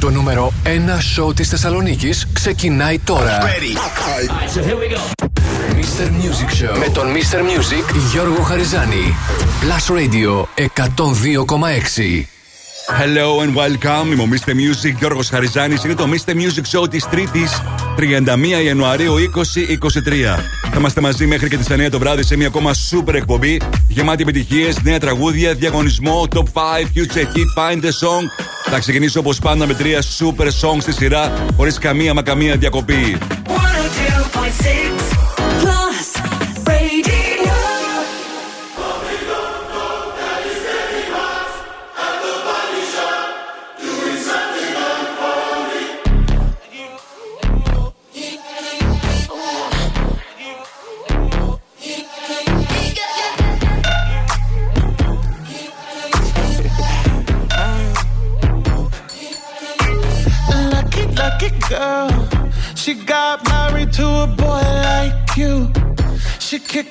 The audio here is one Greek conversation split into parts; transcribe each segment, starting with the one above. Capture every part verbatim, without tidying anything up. Το νούμερο ένα show της Θεσσαλονίκης ξεκινάει τώρα. Ready. So here we go. μίστερ Music Show με τον μίστερ Music Γιώργο Χαριζάνη. Plus Radio εκατόν δύο κόμμα έξι. Hello and welcome. Είμαι ο μίστερ Music Γιώργος Χαριζάνης. Είναι το μίστερ Music Show της Τρίτης, τριάντα μία Ιανουαρίου είκοσι είκοσι τρία. Θα είμαστε μαζί μέχρι και τις εννιά το βράδυ σε μια ακόμα super εκπομπή γεμάτη επιτυχίες, νέα τραγούδια, διαγωνισμό, top πέντε, future hit, find the song. Θα ξεκινήσω όπως πάντα με τρία super songs στη σειρά, χωρίς καμία μα καμία διακοπή. She'd kick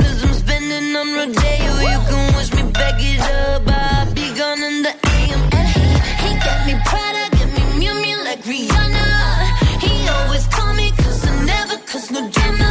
cause I'm spending on Rodeo. You can wish me back it up, I'll be gone in the A M. And he, he got me Prada, got me Miu Miu like Rihanna. He always call me cause I never cause no drama.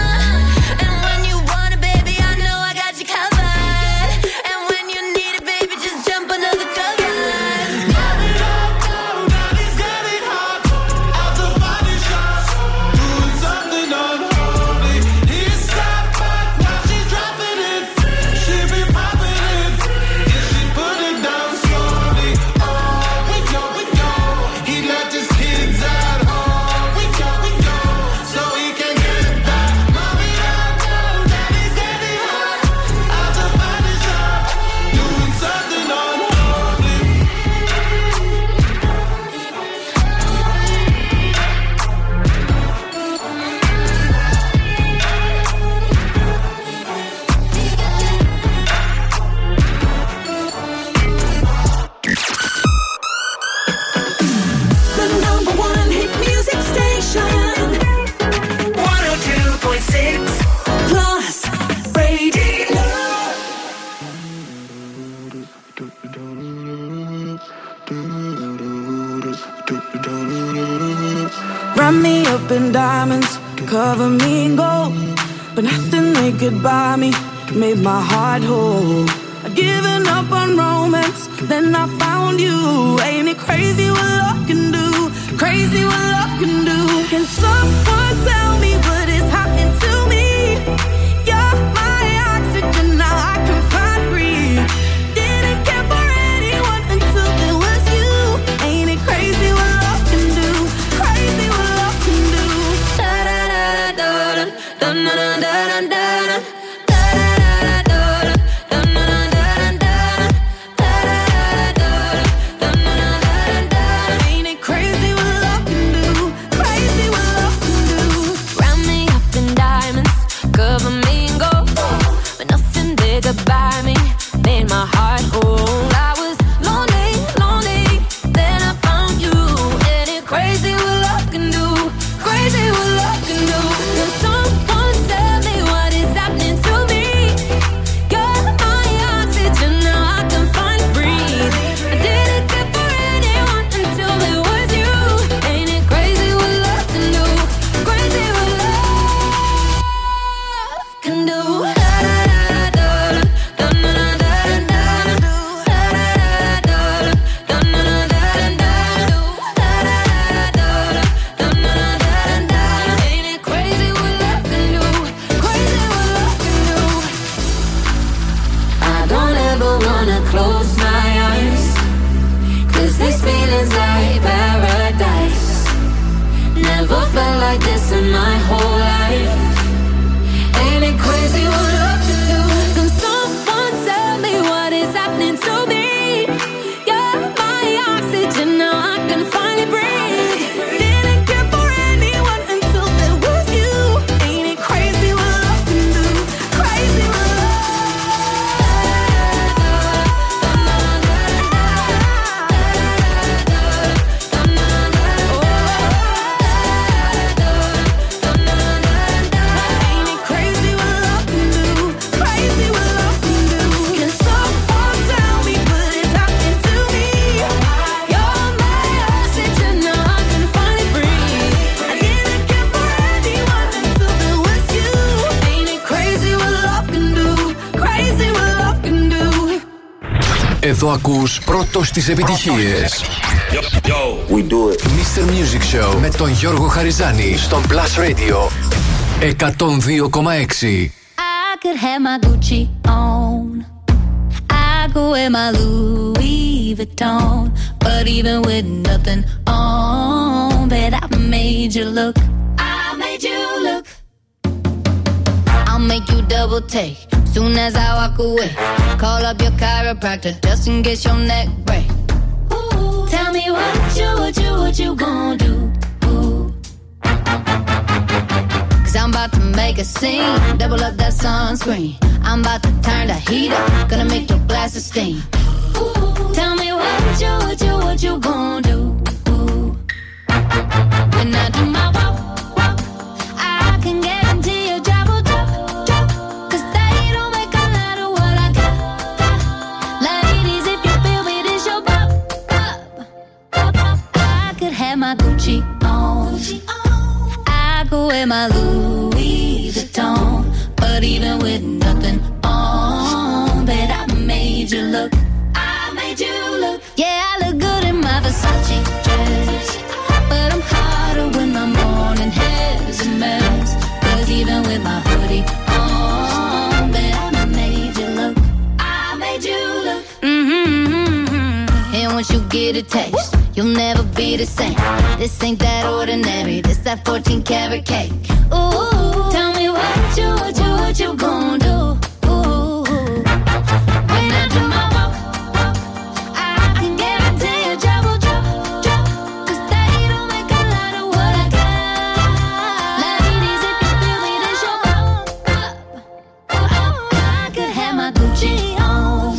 Cover me in gold, but nothing they could buy me made my heart whole. I'd given up on romance, then I found you. Ain't it crazy what love can do? Crazy what love can do. Can someone tell me what is happening to me? You're my oxygen, now I can finally breathe. Didn't care for anyone until it was you. Ain't it crazy what love can do? Crazy what love can do. Ain't it crazy what love can do? Crazy what love can do? Εδώ ακούς πρώτος τις επιτυχίες. Yo, yo, we do it. μίστερ Music Show με τον Γιώργο Χαριζάνη στον Plus Radio εκατόν δύο κόμμα έξι. I could have my Gucci on, I could wear my Louis Vuitton, but even with nothing on, bet I made you look, I made you look. I'll make you double take soon as I walk away. Call up your chiropractor just in case your neck break. Ooh, tell me what you, what you, what you gon' do. Ooh. Cause I'm about to make a scene, double up that sunscreen. I'm about to turn the heat up, gonna make your glasses steam. Ooh, tell me what you, what you, what you gon' do. Ooh. When I do my walk, walk, I can guarantee. My Gucci on. Gucci on, I go wear my Louis Vuitton, but even with nothing on, bet I made you look, I made you look. Yeah, I look good in my Versace dress, but I'm hotter when my morning hair's a mess. Cause even with my hoodie on, bet I made you look, I made you look. Mm-hmm, mm-hmm. And once you get a taste, you'll never be the same. This ain't that ordinary, this that fourteen karat cake. Ooh, tell me what you, what you, what you gon' do. Ooh, when I do my walk, walk, I can guarantee you trouble, trouble, trouble. Cause they don't make a lot of what I got. Ladies, if you feel me, this your pop, pop. Oh, I could have my Gucci on,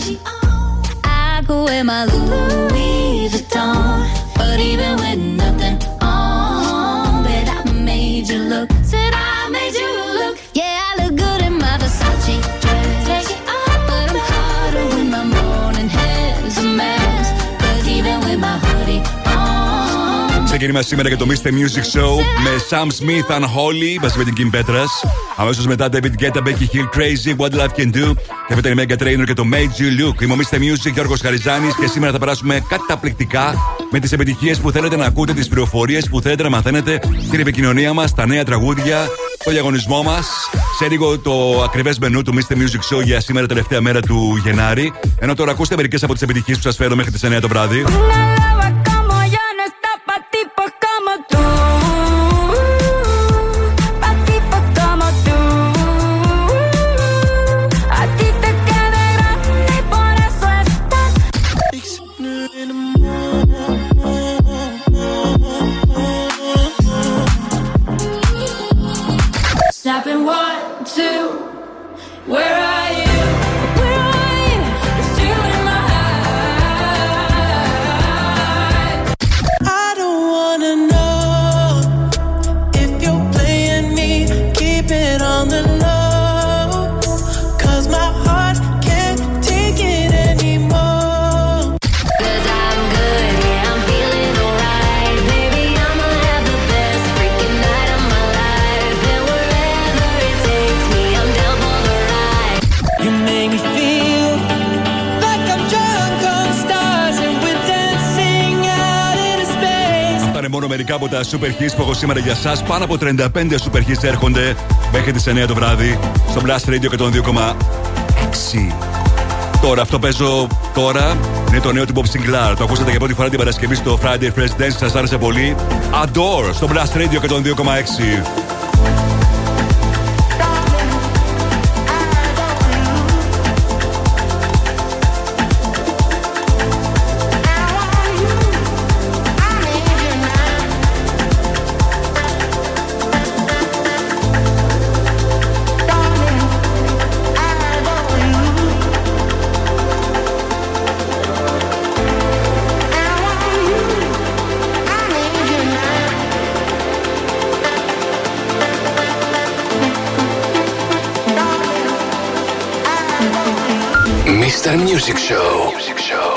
I could wear my Louis Vuitton, but even with nothing on, bet I made you look. Said I made you look. Yeah, I look good in my Versace dress, but I'm hotter when my morning hair's a mess. Cause even with my hoodie on. Ξεκινήμα σήμερα και το μίστερ Music Show με Sam Smith and Holly, μαζί με την Kim Petras. Αμέσως μετά David Guetta, Becky Hill, Crazy, What Love Can Do. Και αυτή ήταν η Meghan Trainor και το Made You Look. Είμαι ο μίστερ Music, Γιώργος Χαριζάνης, και σήμερα θα περάσουμε καταπληκτικά με τις επιτυχίες που θέλετε να ακούτε, τις πληροφορίες που θέλετε να μαθαίνετε, την επικοινωνία μας, τα νέα τραγούδια, το διαγωνισμό μας. Σε λίγο το ακριβές μενού του μίστερ Music Show για σήμερα, τελευταία μέρα του Γενάρη. Ενώ τώρα ακούστε μερικές από τις επιτυχίες που σας φέρω μέχρι τις εννιά το βράδυ. Από τα super hits που έχω σήμερα για σας, πάνω από τριάντα πέντε super hits έρχονται μέχρι τις εννιά το βράδυ στο Blast Radio εκατόν δύο κόμμα έξι. Τώρα αυτό παίζω τώρα είναι το νέο του Bob Sinclair. Το ακούσατε για πρώτη φορά την Παρασκευή στο Friday Fresh Dance. Σας άρεσε πολύ. Adore στο Blast Radio εκατόν δύο κόμμα έξι. The music show. Music show.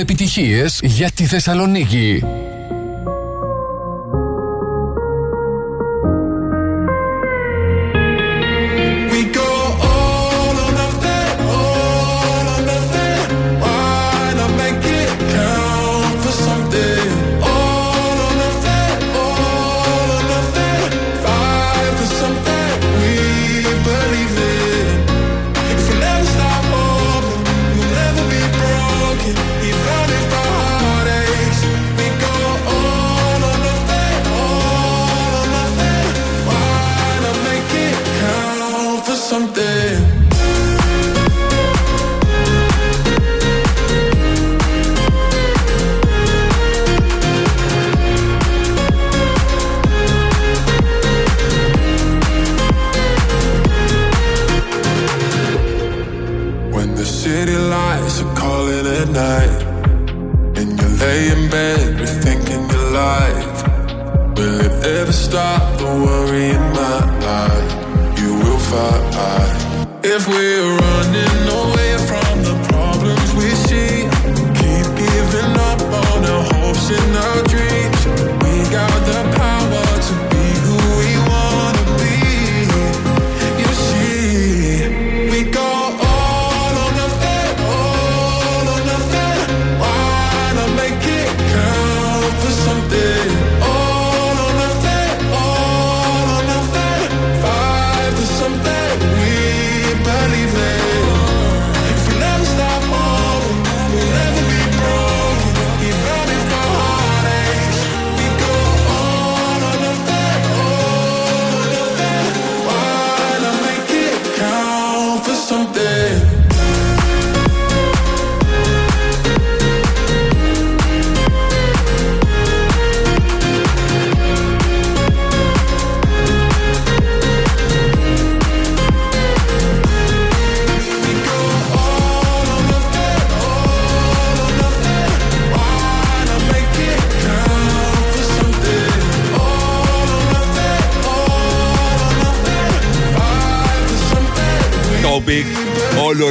Επιτυχίες για τη Θεσσαλονίκη.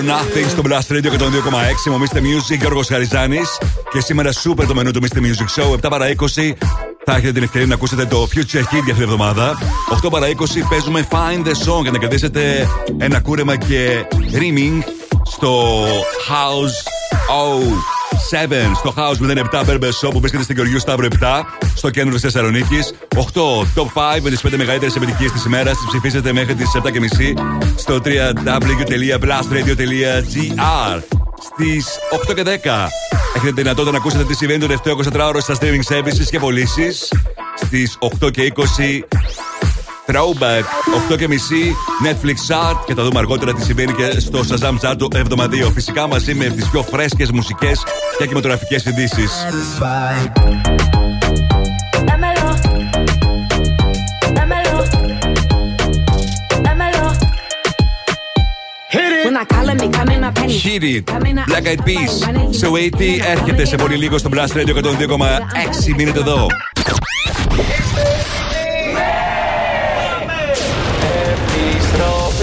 Nothing στο Blast Radio και τον δύο κόμμα έξι. Μομίστε Music, Γιώργος Χαριζάνης. Και σήμερα σούπερ το μενού του Mister Music Show. επτά παρά είκοσι θα έχετε την ευκαιρία να ακούσετε το Future Hit για αυτή την εβδομάδα. οκτώ παρά είκοσι παίζουμε Find the Song για να κρατήσετε ένα κούρεμα και Dreaming στο House μηδέν επτά, στο House μηδέν επτά Berber Show που βρίσκεται στην Γεωργίου Σταύρου επτά, στο κέντρο της Θεσσαλονίκης. οκτώ Top πέντε με τις πέντε μεγαλύτερες επιτυχίες της ημέρας. Τις ψηφίσετε μέχρι τις επτά και μισή στο double-u double-u double-u τελεία blast radio τελεία gr. Στις οκτώ και δέκα έχετε τη δυνατότητα να ακούσετε τι συμβαίνει το τελευταίο εικοσιτετράωρο στα streaming services και πωλήσεις. Στις οκτώ και είκοσι Throwback. οκτώ και μισή Netflix Chart. Και θα δούμε αργότερα τι συμβαίνει και στο Shazam Chart του εβδομαδίου. Φυσικά μαζί με τις πιο φρέσκες μουσικές και κινηματογραφικές ειδήσεις. Hit It, Black Eyed Peas. So έιτι έρχεται σε πολύ λίγο στο Blast Radio εκατόν δύο κόμμα έξι. Μην είναι εδώ.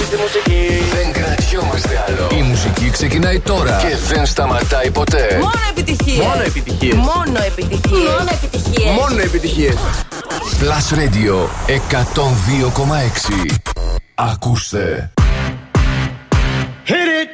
Επιστροφή στη μουσική. Δεν κρατιόμαστε άλλο. Η μουσική ξεκινάει τώρα και δεν σταματάει ποτέ. Μόνο επιτυχίες. Μόνο επιτυχίες. Μόνο επιτυχίες. Μόνο επιτυχίες. Μόνο επιτυχίες. Blast Radio εκατόν δύο κόμμα έξι. Ακούστε. Hit it.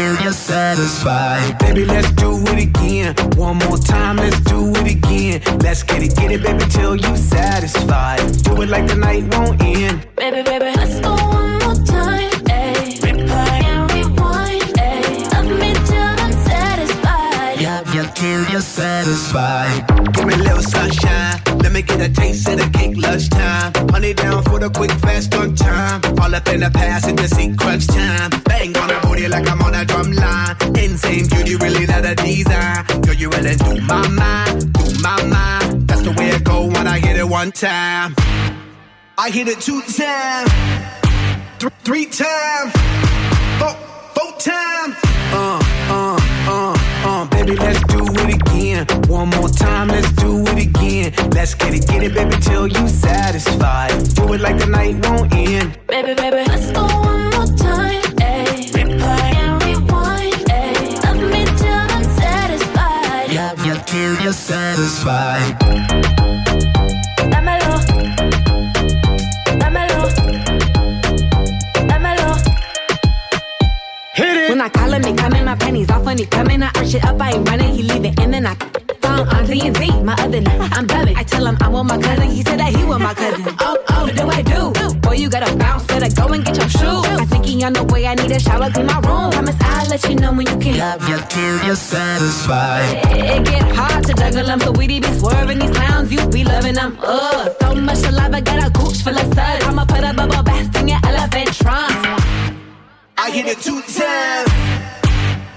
Till you're satisfied, baby, let's do it again. One more time, let's do it again. Let's get it, get it, baby, till you satisfied. Do it like the night won't end. Baby, baby, let's go one more time, ayy. Replay and rewind, ayy. Love me till I'm satisfied. Love you till you're satisfied. Give me a little sunshine. Let me get a taste of the cake lunchtime. Honey down for the quick, fast on time. All up in the past, it's the sequence time. Bang on the booty like I'm on a drum line. Insane beauty, really not a design. Girl, you really do my mind, do my mind. That's the way it go when I hit it one time. I hit it two times, th- three times, four, four times. Uh, uh, uh, uh, baby, let's do it again. One more time, let's do it again. Let's get it, get it, baby, till you satisfied. Do it like the night won't end. Baby, baby, let's go one more time. Replay and rewind, ayy. Love me till I'm satisfied. Love you till you're satisfied. Dámelo, dámelo, dámelo. Hit it. When I call him, he come in my panties, all funny coming. I arch it up, I ain't running, he leave it, and then I phone on Z and Z, my other nigga, I'm dubbing. I tell him I want my cousin, he said that he want my cousin. Oh, oh, what do I do? Boy, you gotta bounce, better go and get your shoes. I think he on the way, I need a shower, clean my room. Promise I'll let you know when you can. Love you till you're satisfied. It, it get hard to juggle them, so we be swerving these clowns, you be loving them. Ugh, so much alive, I got a gooch full of suds. I'ma put a bubble bath in your elephant trunk. I hit it two times,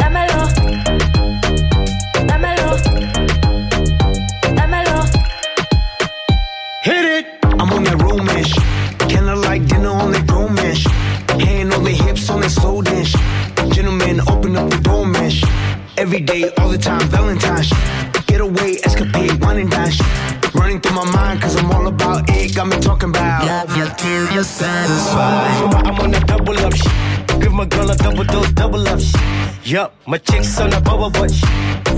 Dámelo, dámelo, dámelo. Hit it. I'm on that room and shit. Kinda like dinner on that groom and shit. Hand on the hips on that slow dance. Gentlemen, open up the door, man. Sh- Every day, all the time, Valentine's. Sh- Get away, escapade, one and dash. Running through my mind, cause I'm all about it. Got me talking about love you till you're satisfied. Oh, I'm on a double up, sh- Give my girl a double dose, double up, sh- Yup, my chick's on a bubble butt, sh-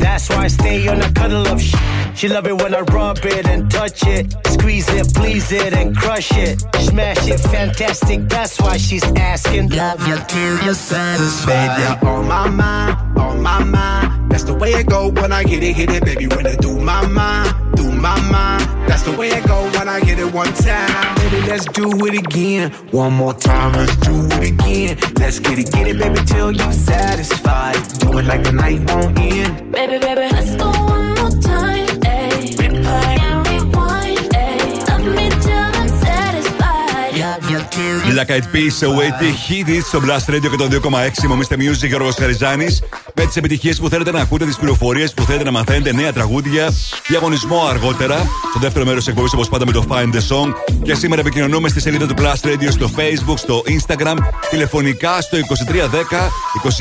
That's why I stay on a cuddle up, sh- She love it when I rub it and touch it. Squeeze it, please it, and crush it. Smash it, fantastic, that's why she's asking. Love you till you're satisfied. Baby, you're on my mind, on my mind. That's the way it go when I hit it, hit it. Baby, when I do my mind, do my mind. That's the way it go when I hit it one time. Baby, let's do it again. One more time, let's do it again. Let's get it, get it, baby, till you're satisfied. Do it like the night won't end. Baby, baby, let's go one more time. Black Eyed Peas, Awaiting Hit στο Blast Radio εκατόν δύο κόμμα έξι. Μομίστε Music, Γιώργος Χαριζάνης. Με τις επιτυχίες που θέλετε να ακούτε, τις πληροφορίες που θέλετε να μαθαίνετε, νέα τραγούδια, διαγωνισμό αργότερα. Στο δεύτερο μέρος της εκπομπής, όπως πάντα, με το Find the Song. Και σήμερα επικοινωνούμε στη σελίδα του Blast Radio στο Facebook, στο Instagram, τηλεφωνικά στο δύο τρία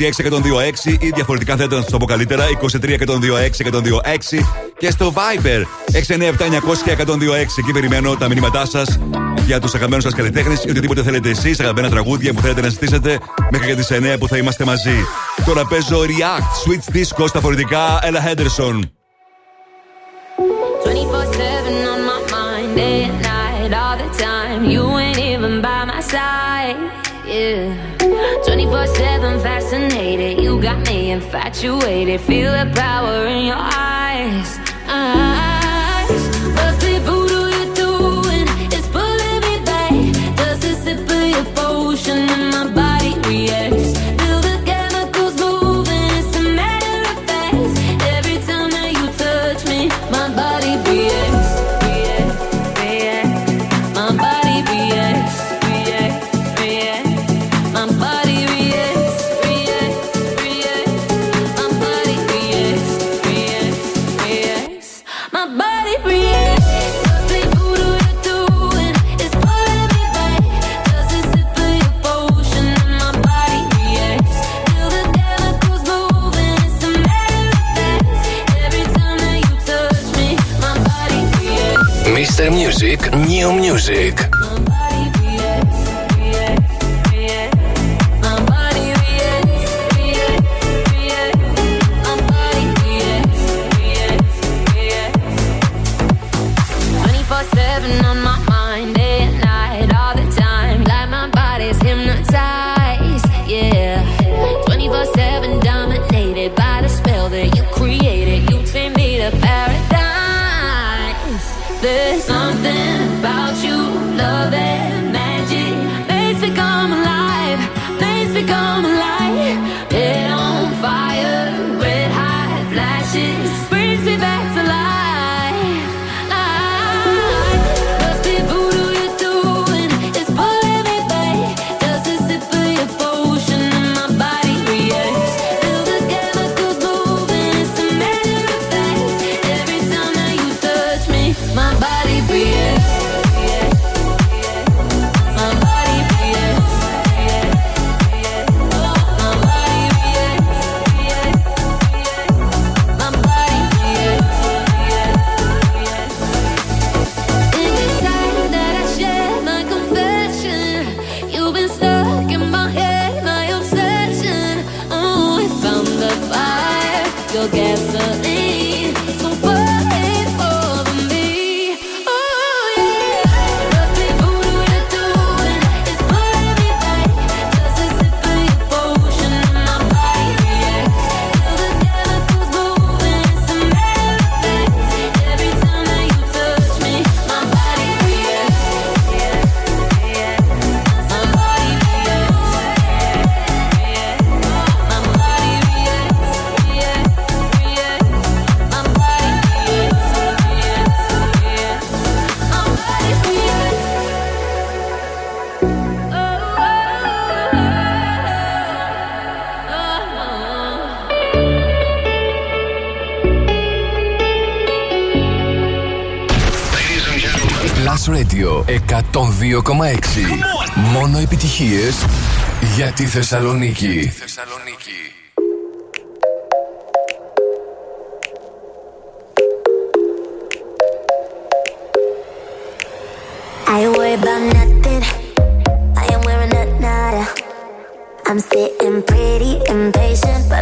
ένα μηδέν, δύο έξι ένα μηδέν δύο έξι ή διαφορετικά θέλετε να σας το πω καλύτερα, δύο τρία ένα μηδέν, δύο έξι ένα μηδέο έξι και στο Viber έξι εννιά επτά εννιά μηδέν μηδέο ένα μηδέο δύο έξι. Εκεί περιμένω τα μηνύματά σας για τους αγαπημένους σας καλλιτέχνες ή οτιδήποτε θέλετε εσείς, αγαπημένα τραγούδια που θέλετε να ζητήσετε, μέχρι και τις εννιά που θα είμαστε μαζί. Τώρα παίζω React, Switch Disco στα φορητικά, Ella Henderson. είκοσι τέσσερα επτά on my mind. day and night, all the time. You ain't even by my side, yeah. twenty-four seven fascinated, you got me infatuated. Feel the power in your eyes, eyes. What's the voodoo you're doing? It's pulling me back. Does it sip of your potion and my body reacts? Mister Music, New Music. εκατόν δύο κόμμα έξι. Μόνο επιτυχίες για τη Θεσσαλονίκη. But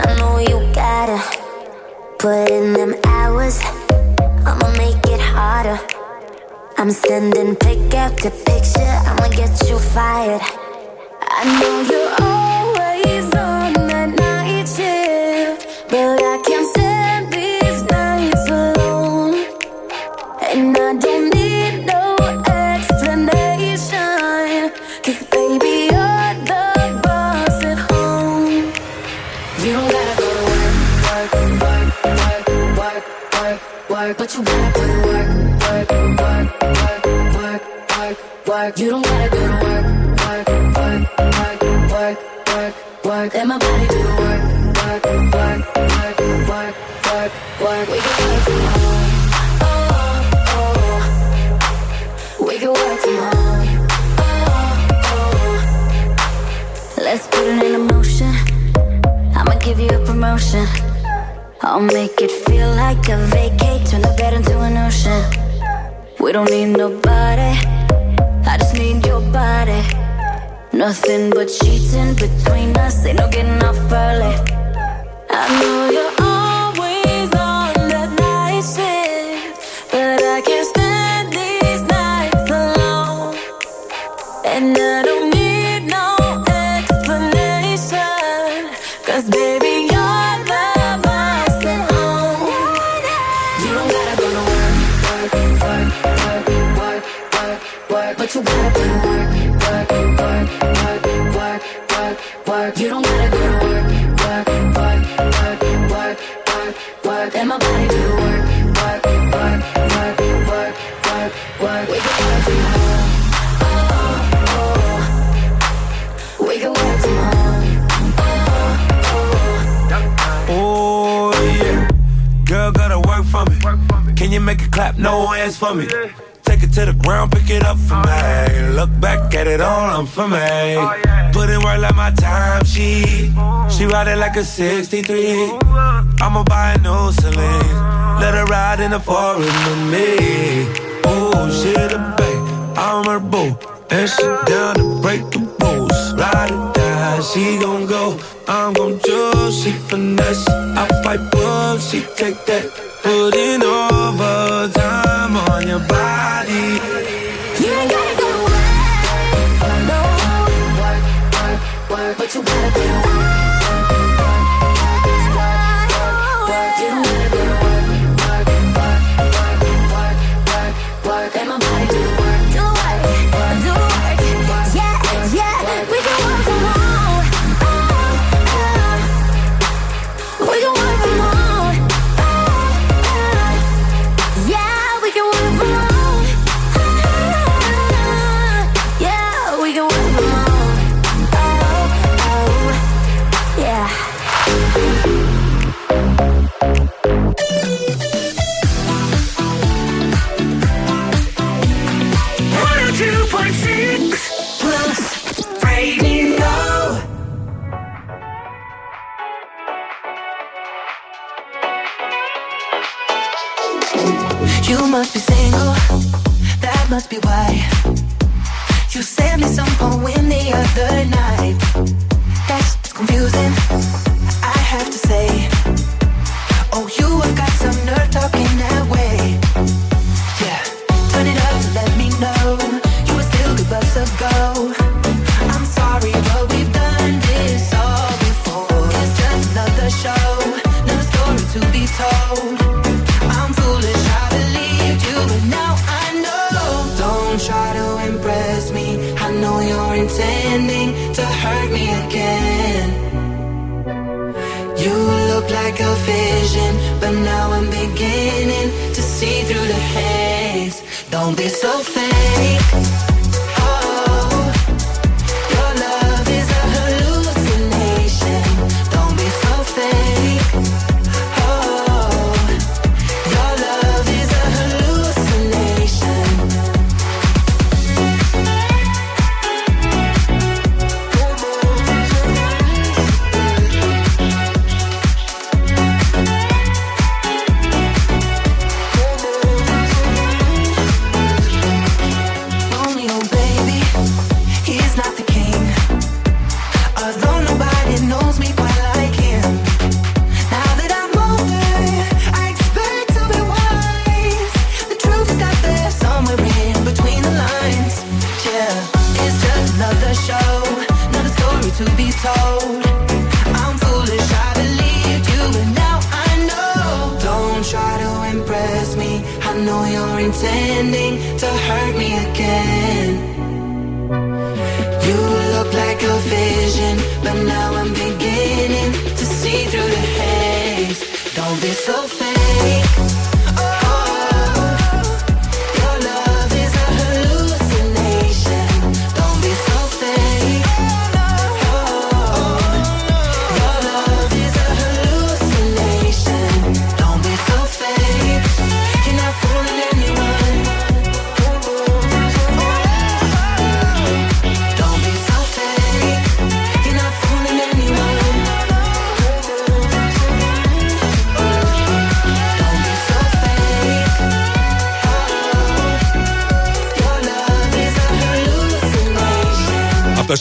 I can't stand these nights. 'Cause baby, you're the boss at home. You don't gotta go to work, work, work, work, work, work, work, but you gotta put in work, work, work, work, work, work, work. You don't gotta go to work, work, work, work, work, work, work, and my body do the work, work, work, work, work, work, work. We can work from home. Oh, oh, oh. We can work from home. Girl, gotta work for me. Can you make it clap? No hands for me. Take it to the ground, pick it up for me. Look back at it all, I'm for me. Put in work like my time, she She ride it like a sixty-three. I'ma buy a new Celine. Let her ride in the foreign with me. Oh, she the babe, I'm her boo. And she down to break the rules. Ride it down, she gon' go, I'm gon' choose. She finesse, I fight book, she take that. Putting overtime on your body. You ain't gotta go to work, no. Work, work, work, but you gotta go to work. You don't gotta go to work, work, work, work, work, work, work, and my body do the work. Must be single, that must be why you sent me some poem the other night. That's confusing, I have to say. Oh, you have got some nerve talking that way. Yeah, turn it up to let me know you would still give us a go. I'm sorry, but we've done this all before. It's just another show, another story to be told. I'm foolish, I believe. But now I know. Don't try to impress me, I know you're intending to hurt me again. You look like a vision, but now I'm beginning to see through the haze. Don't be so fake. Oh, your love is a hallucination. Don't be so fake.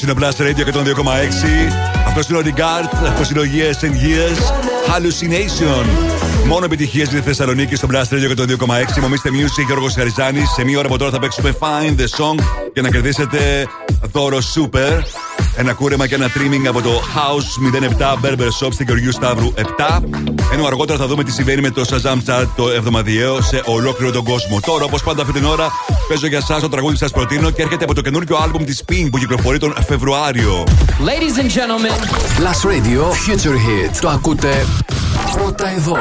Είναι ο Blast Radio και τον δύο κόμμα έξι. Αυτός είναι ο Regard. Αυτός είναι ο Years and Years Hallucination. Μόνο επιτυχίες για τη Θεσσαλονίκη στο Blast Radio και τον δύο κόμμα έξι. Μομίστε Music, Γιώργος Χαριζάνης. Σε μία ώρα από τώρα θα παίξουμε Find the Song για να κερδίσετε δώρο Super. Ένα κούρεμα και ένα trimming από το House μηδέν επτά Berber Shop στην Γεωργίου Σταύρου επτά. Ενώ αργότερα θα δούμε τι συμβαίνει με το Shazam Chart το εβδομαδιαίο σε ολόκληρο τον κόσμο. Τώρα, όπως πάντα, αυτή την ώρα παίζω για εσάς το τραγούδι που σας προτείνω και έρχεται από το καινούργιο άλμπουμ της Pink που κυκλοφορεί τον Φεβρουάριο. Ladies and gentlemen, Last Radio Future Hit. Το ακούτε πρώτα εδώ.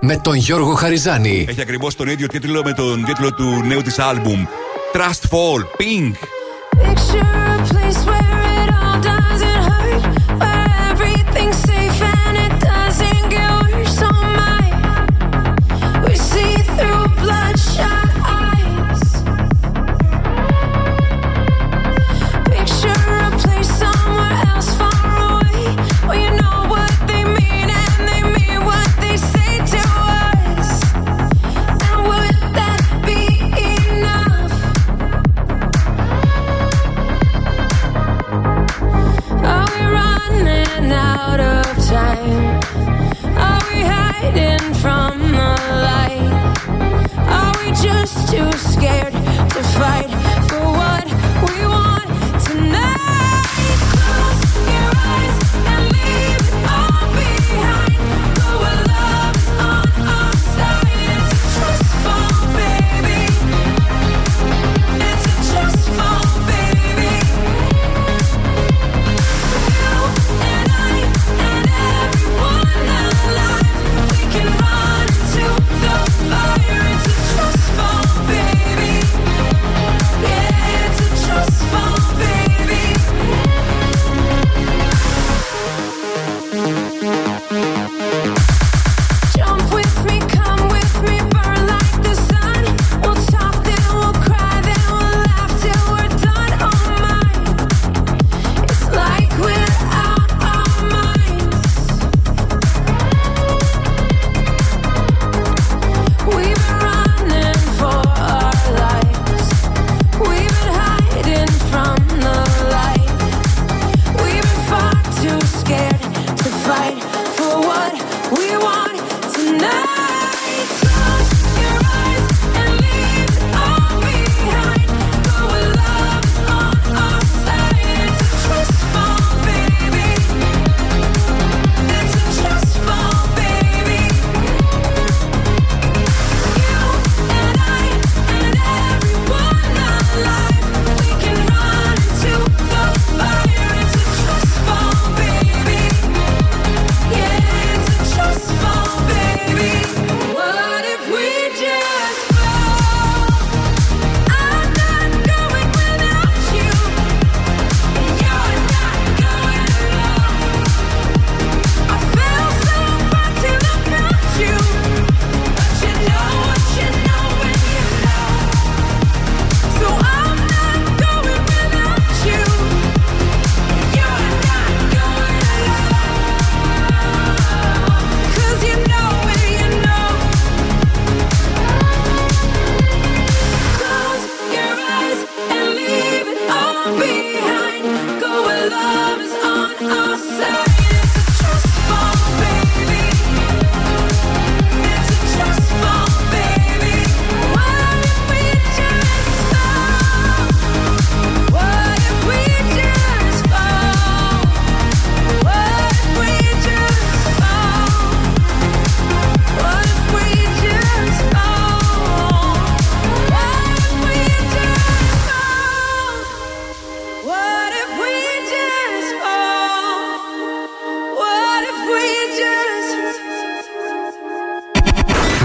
Με τον Γιώργο Χαριζάνη. Έχει ακριβώς τον ίδιο τίτλο με τον τίτλο του νέου της άλμπουμ. Trust Fall, Pink.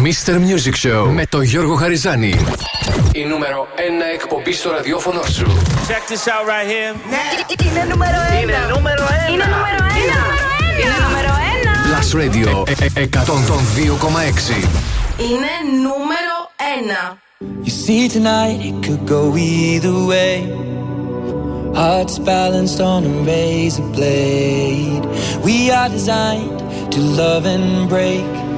Mr. Music Show με τον Γιώργο Χαριζάνη. Η νούμερο ένα εκπομπή στο ραδιόφωνο σου. Check this out right here. Είναι νούμερο ένα. Είναι νούμερο ένα. Είναι νούμερο ένα. Last Radio εκατόν δύο κόμμα έξι. Είναι νούμερο ένα. You see tonight it could go either way. Hearts balanced on a razor blade. We are designed to love and break.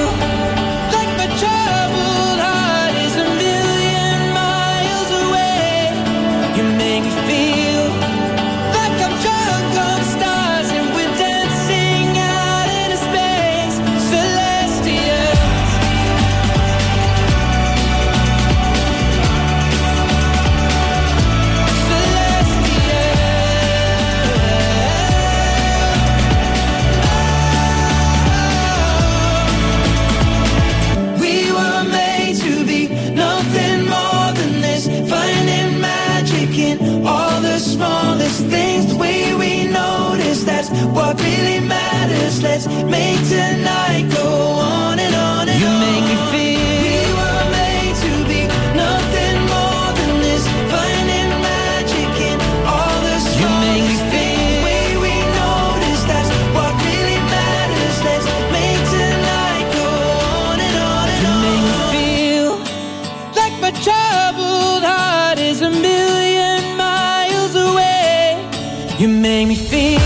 like my troubled heart is a million miles away. You make me feel like I'm drunk on stars and we're dancing out in space, celestial. What really matters, let's make tonight go on and on and on. You make me feel we were made to be nothing more than this, finding magic in all the smallest things. The way we notice, that's what really matters. Let's make tonight go on and on and on. You make me feel like my troubled heart is a million miles away. You make me feel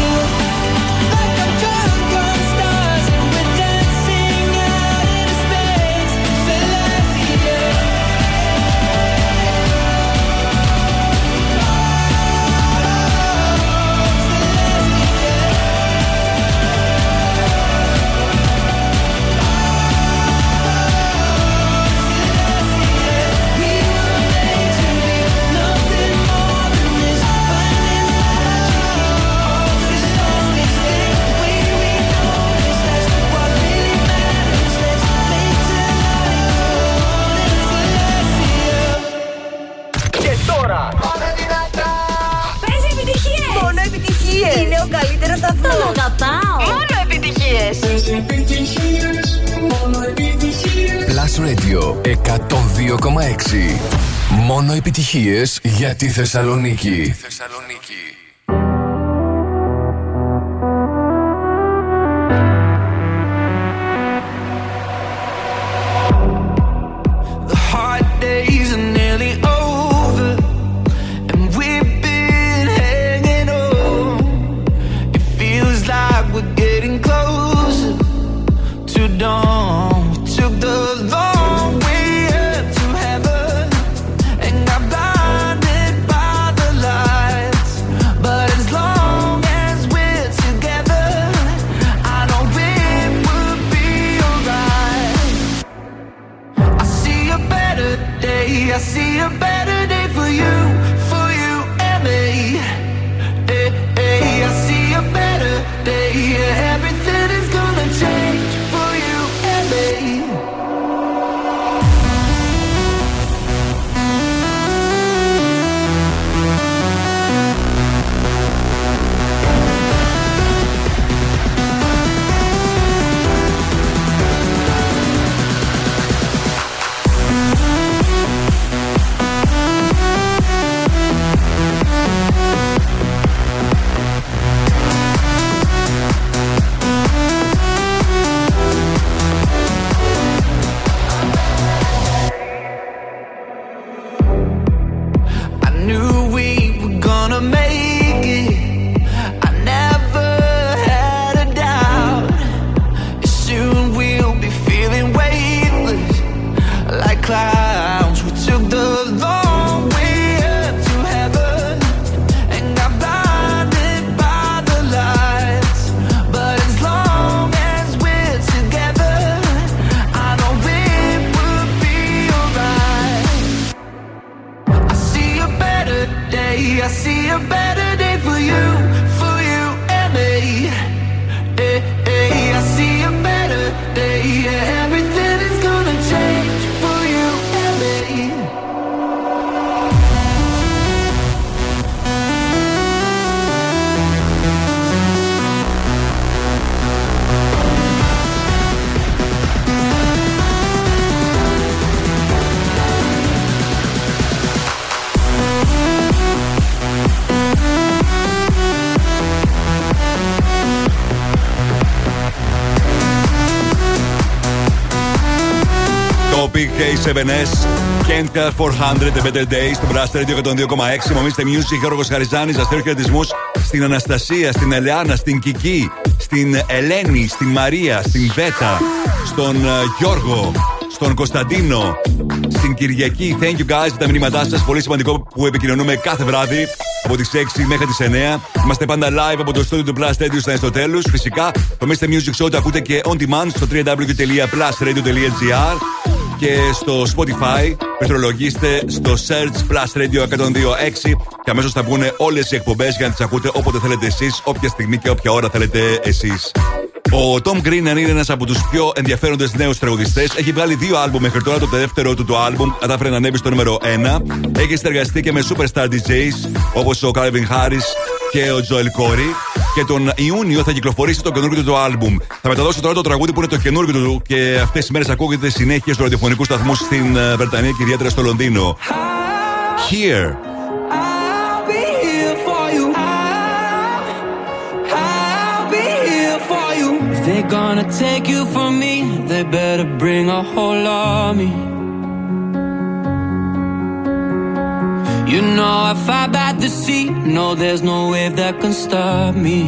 Radio εκατόν δύο κόμμα έξι. Μόνο επιτυχίες για τη Θεσσαλονίκη. Big K seven S. Kenka τετρακόσια The Better Days. Στον Blast Radio εκατόν δύο κόμμα έξι. Μομίστε Music, Γιώργος Χαριζάνης. Αστέρω χαιρετισμούς στην Αναστασία, στην Ελεάνα, στην Κική, στην Ελένη, στην Μαρία, στην Βέτα, στον Γιώργο, στον Κωνσταντίνο, στην Κυριακή. Thank you guys για τα μηνύματά σας. Πολύ σημαντικό που επικοινωνούμε κάθε βράδυ από τις έξι μέχρι τις εννιά. Είμαστε πάντα live από το στούντιο του Plus Radio στα Αριστοτέλους. Φυσικά το Mister Music Show το ακούτε και on demand στο double-u double-u double-u τελεία plus radio τελεία gr και στο Spotify. Πληκτρολογήστε στο search Plus Radio εκατόν δύο κόμμα έξι και αμέσως θα βγουν όλες οι εκπομπές για να τις ακούτε όποτε θέλετε εσείς, όποια στιγμή και όποια ώρα θέλετε εσείς. Ο Tom Greenan είναι ένας από τους πιο ενδιαφέροντες νέους τραγουδιστές. Έχει βγάλει δύο άλμπουμ μέχρι τώρα. Το δεύτερο του το άλμπουμ κατάφερε να ανέβει στο νούμερο ένα. Έχει συνεργαστεί και με superstar ντι τζέις όπως ο Calvin Harris και ο Joel Corey. Και τον Ιούνιο θα κυκλοφορήσει το καινούργιο του άλμπουμ. Θα μεταδώσω τώρα το τραγούδι που είναι το καινούργιο του και αυτές τις μέρες ακούγεται συνέχεια στους ραδιοφωνικούς σταθμούς στην Βρετανία και ιδιαίτερα στο Λονδίνο. Here. They're gonna take you from me. They better bring a whole army. You know if I bat the sea, no, there's no wave that can stop me.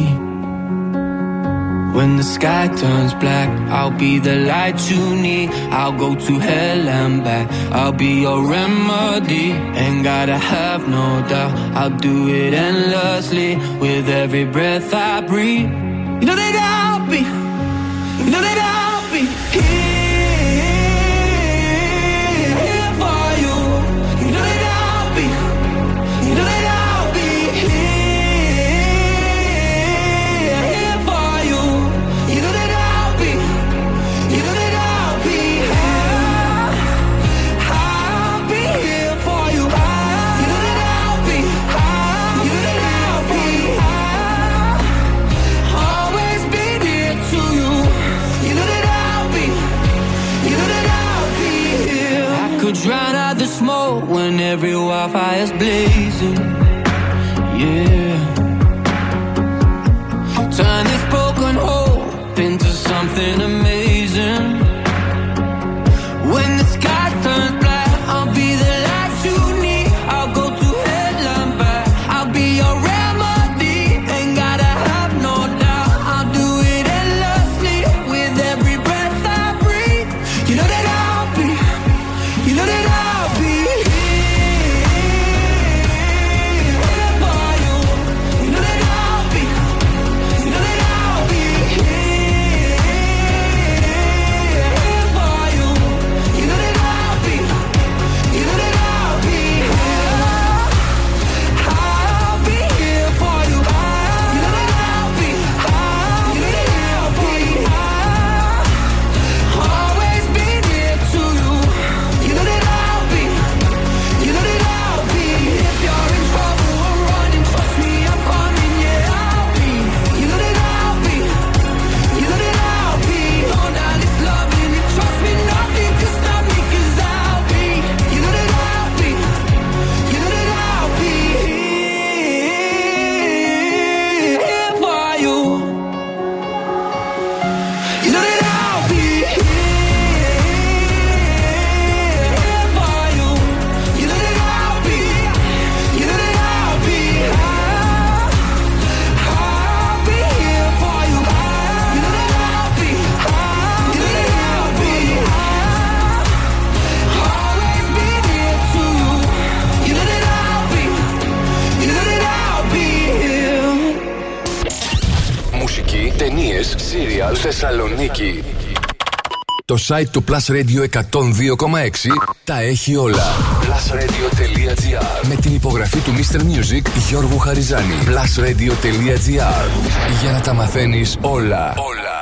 When the sky turns black, I'll be the light you need. I'll go to hell and back. I'll be your remedy. Ain't gotta have no doubt. I'll do it endlessly with every breath I breathe. You know they got me. No, they don't be here. Drown out the smoke when every wildfire's blazing. Yeah. Turn this broken hope into something amazing. When the sky turns black. Θεσσαλονίκη. Το site του Plus Radio εκατόν δύο κόμμα έξι τα έχει όλα. Plus radio τελεία gr με την υπογραφή του Mister Music Γιώργου Χαριζάνη. Plus radio τελεία gr για να τα μαθαίνεις όλα. Όλα.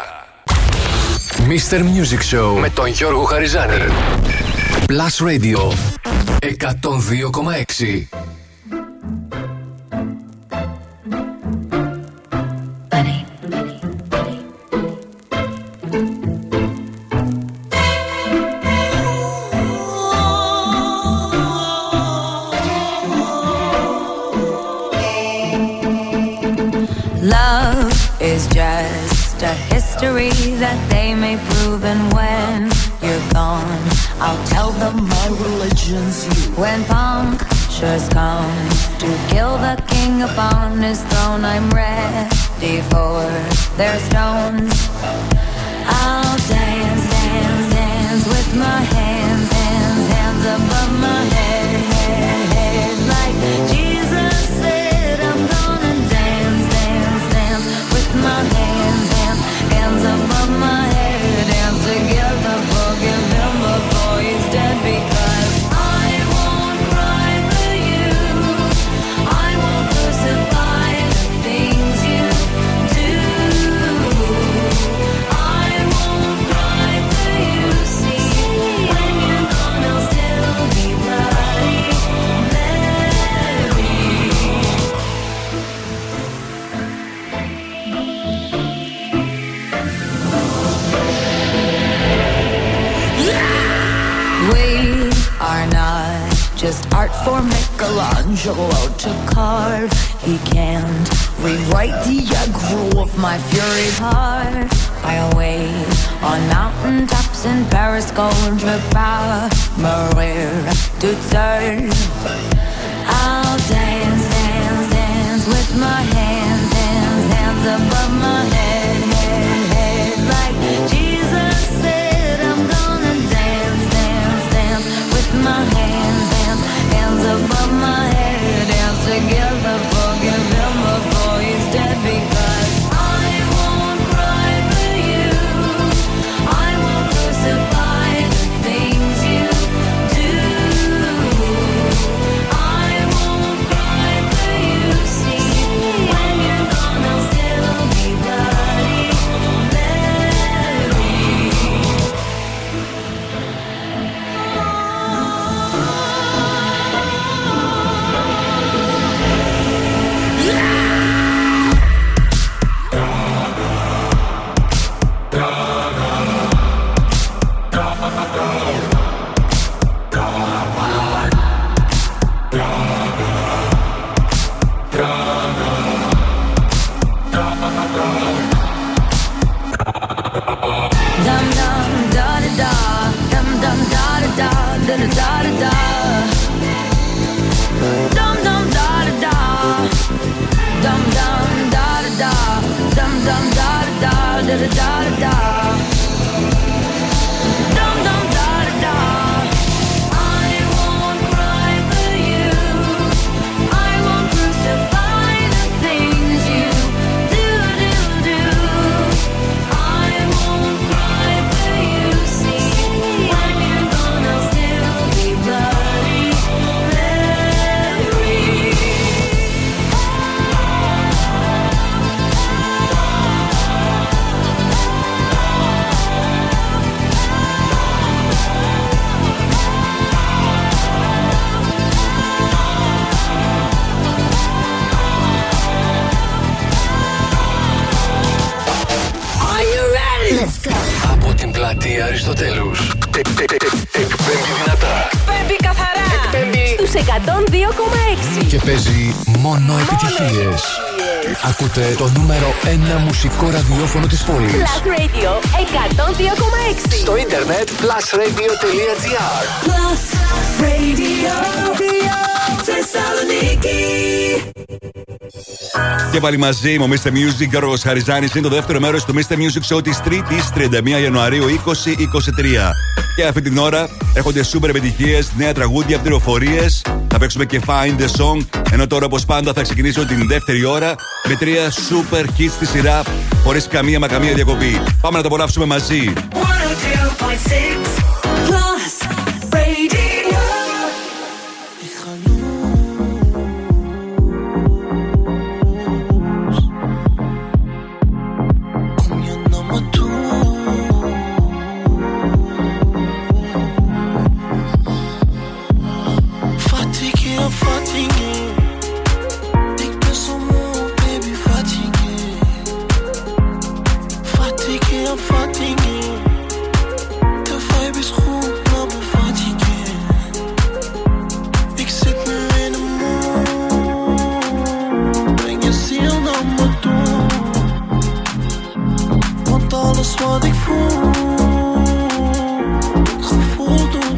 Mister Music Show με τον Γιώργο Χαριζάνη. Plus Radio εκατόν δύο κόμμα έξι. That they may prove, and when you're gone I'll tell them my religion's you. When punctures come to kill the king upon his throne, I'm ready for their stones. I'll dance, dance, dance with my hands, hands, hands above my head, head, head. Like Jesus said, I'm gonna dance, dance, dance with my hands, hands, hands above my head. Dance together, forgive him before he's dead, because I won't cry for you, I won't crucify the things you do. I won't cry for you, see, when you're gone I'll still be bloody Mary. Yeah! We are not just art for Michelangelo to carve. He can't rewrite the aggro of my fury heart. I'll wait on mountaintops in Paris, going to Palmyra to turn. I'll dance, dance, dance with my hands, hands, hands above my head, head, head. Like Jesus said, I'm gonna dance, dance, dance with my hands, hands, hands above my head. Dance together, forgive him before he's dead, because I won't cry for you, I won't crucify the things you do. I won't cry for you, see, when you're gone I'll still be bloody Mary. Το νούμερο ένα μουσικό ραδιόφωνο της πόλης. Plus Radio εκατόν δύο κόμμα έξι. Στο ίντερνετ plus radio τελεία gr. Plus Radio Θεσσαλονίκη. Και πάλι μαζί μου, Μίστερ Music, Γιώργος Χαριζάνης. Είναι το δεύτερο μέρος του Μίστερ Music Show της τρίτης, τριάντα μία Ιανουαρίου δύο χιλιάδες είκοσι τρία. Και αυτή την ώρα έρχονται σούπερ επιτυχίες, νέα τραγούδια, πληροφορίες. Θα παίξουμε και Find the Song. Ενώ τώρα, όπως πάντα, θα ξεκινήσω την δεύτερη ώρα με τρία super hits στη σειρά, χωρίς καμία μα καμία διακοπή. Πάμε να τα απολαύσουμε μαζί. Wat ik voel, het gevoel doet.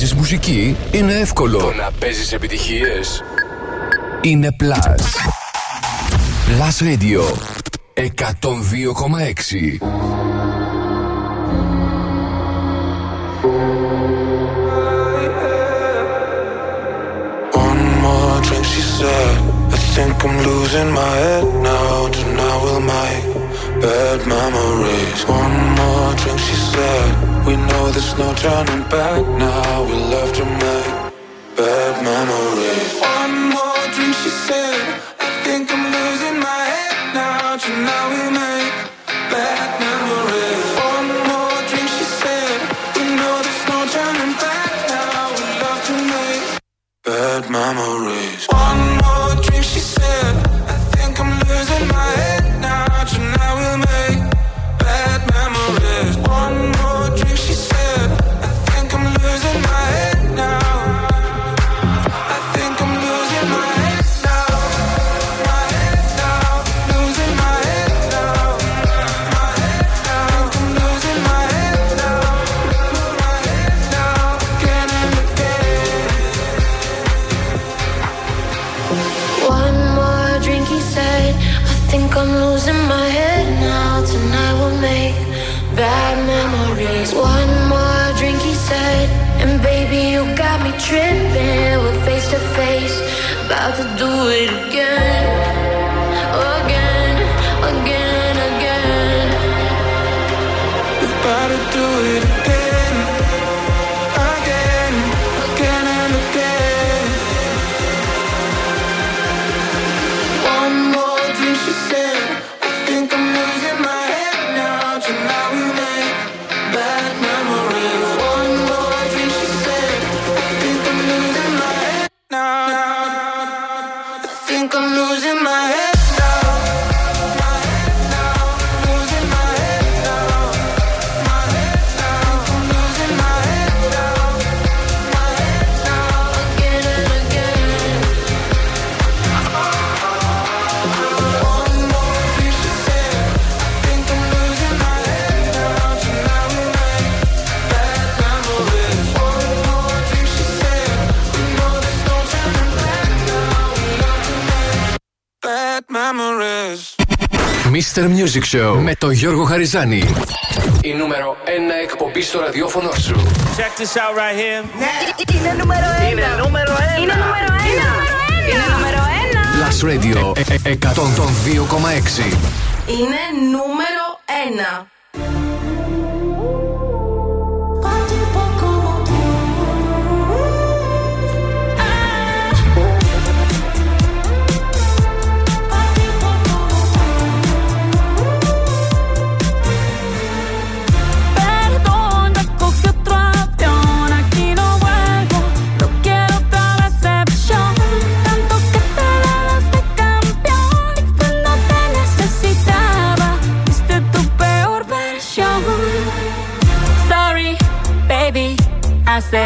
παίζεις μουσική είναι εύκολο. Το να παίζεις επιτυχίες είναι Plus. Plus Radio εκατόν δύο κόμμα έξι. I think I'm losing my head now. Tonight will make bad memories. One more drink, she said. We know there's no turning back now. We love to make bad memories. One more drink, she said. I think I'm losing my head now. Tonight we make bad memories. One more drink, she said. We know there's no turning back now. We love to make bad memories. Tripping, we're face to face, about to do it again, again, again, again. We're about to do it again, again, again and again. One more drink, she said. I think I'm losing my head now. Tonight we make bad memories. Mister Music Show με τον Γιώργο Χαριζάνη. Η νούμερο ένα εκπομπή στο ραδιόφωνο σου. Check this out right here. Ναι. Είναι νούμερο ένα. Είναι νούμερο ένα. Είναι νούμερο ένα. Είναι νούμερο ένα. Plus Radio εκατόν δύο κόμμα έξι. Είναι νούμερο ένα. Hace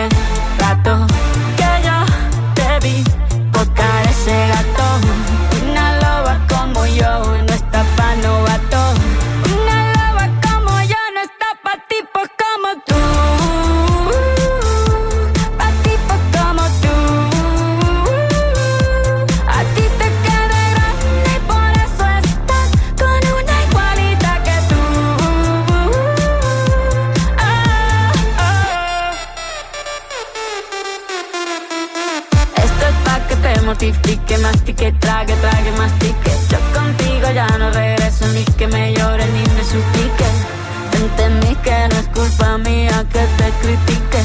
rato que yo te vi tocar ese gato. Una loba como yo no está pa' novato. Una loba como yo no está pa' tipos como tú. Pa' tipos como tú. A ti te queda grande y por eso estás con una igualita que tú. Oh, oh. Mortifique, mastique, trague, trague, mastique. Yo contigo ya no regreso, ni que me llore, ni me suplique. Entendí que no es culpa mía que te critique.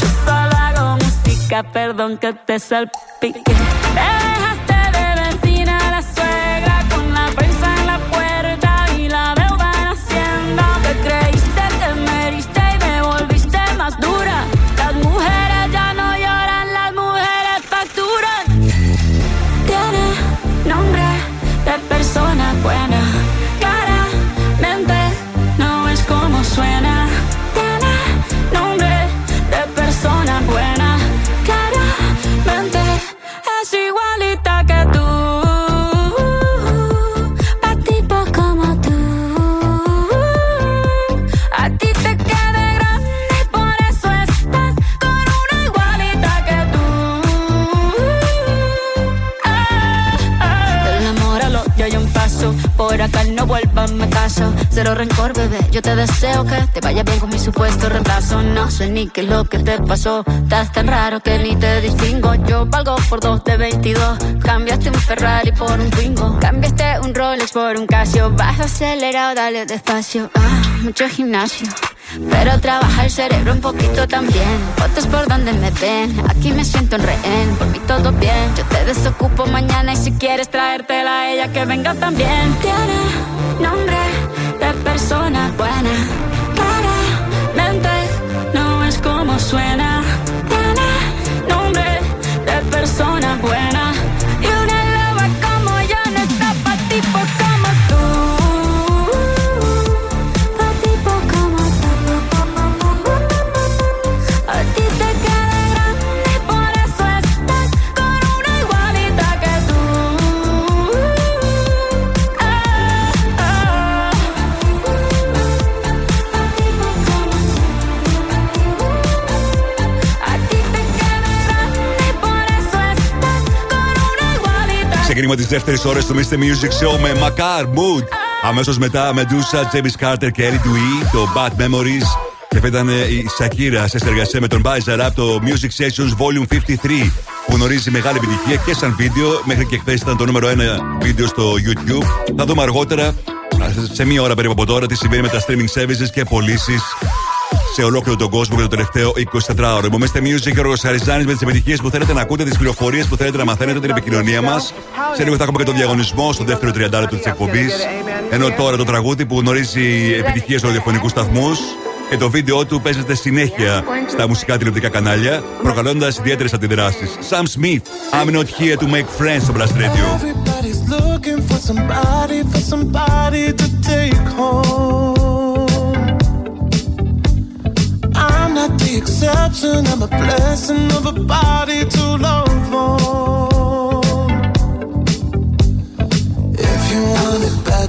Yo solo hago música, perdón que te salpique. Te dejaste de vecina a la suegra con la prensa en la puerta y la deuda en Hacienda. Te creíste que me heriste y me volviste más dura. Las mujeres ya no lloran, las mujeres facturan. Nombre de persona buena, claramente no es como suena. Tiene nombre de persona buena, claramente es igualita. por acá no vuelvan, me caso. Cero rencor, bebé, yo te deseo que te vaya bien con mi supuesto reemplazo. No sé ni qué es lo que te pasó, estás tan raro que ni te distingo. Yo valgo por dos de veintidós, cambiaste un Ferrari por un Twingo, cambiaste un Rolex por un Casio. Vas acelerado, dale despacio. Ah, mucho gimnasio, pero trabaja el cerebro un poquito también. Fotos por donde me ven, aquí me siento en rehén. Por mí todo bien, yo te desocupo mañana. Y si quieres traértela a ella, que venga también. Tiene nombre de persona buena, claramente no es como suena. Tiene nombre de persona buena, y una loba como yo no está pa' tipo como tú. Ξεκίνημα της δεύτερης ώρας του Mister Music Show με Macar Mood. Αμέσως μετά Medusa, James Carter και Ellie Dewey, το Bad Memories. Και αυτό ήταν η Shakira σε συνεργασία με τον Bizarrap, το Music Sessions Volume πενήντα τρία, που γνωρίζει μεγάλη επιτυχία και σαν βίντεο. Μέχρι και χθες ήταν το νούμερο ένα βίντεο στο YouTube. Θα δούμε αργότερα, σε μία ώρα περίπου από τώρα, τι συμβαίνει με τα streaming services και πωλήσεις σε ολόκληρο τον κόσμο για το τελευταίο εικοσιτετράωρο. Είμαι ο Mister Music, Γιώργος Χαριζάνης, με τις επιτυχίες που θέλετε να ακούτε, τις πληροφορίες που θέλετε να μαθαίνετε, την επικοινωνία μας. Σε λίγο θα έχουμε και τον διαγωνισμό στο δεύτερο τριάντα λεπτό της εκπομπής. Ενώ τώρα το τραγούδι που γνωρίζει επιτυχίες στους ραδιοφωνικούς σταθμούς και το βίντεο του παίζεται συνέχεια στα μουσικά τηλεοπτικά κανάλια, προκαλώντας ιδιαίτερες αντιδράσεις. Sam Smith, I'm not here to make friends στο Blast Radio. Not the exception, I'm a blessing of a body to love on. If you want it bad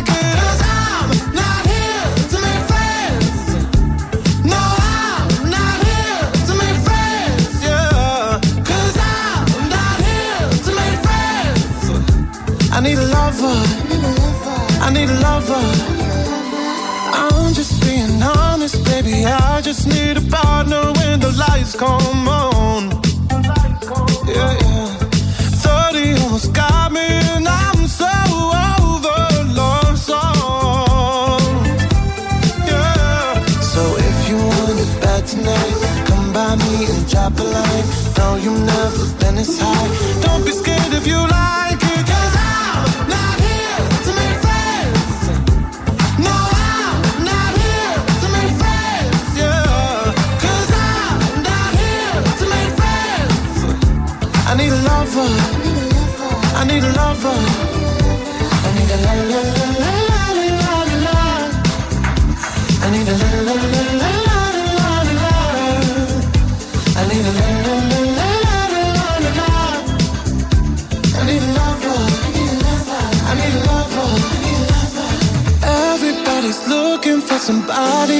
it. 'Cause I'm not here to make friends. No, I need a lover, I need a lover. I'm just being honest, baby, I just need a partner when the lights come on. Yeah, yeah. thirty almost got me and I'm so over love song. Yeah. So if you want it bad tonight, come by me and drop a line. No, you've never been this high. Don't be scared if you like it. Not here to make friends. No, I'm not here to make friends. Yeah, 'cause I'm not here to make friends. I need a lover. I need a lover. I need a la la la la la la la. I need a la la la la la la. I need a la la la la la la. I need a lover. I need a lover. Everybody's looking for somebody,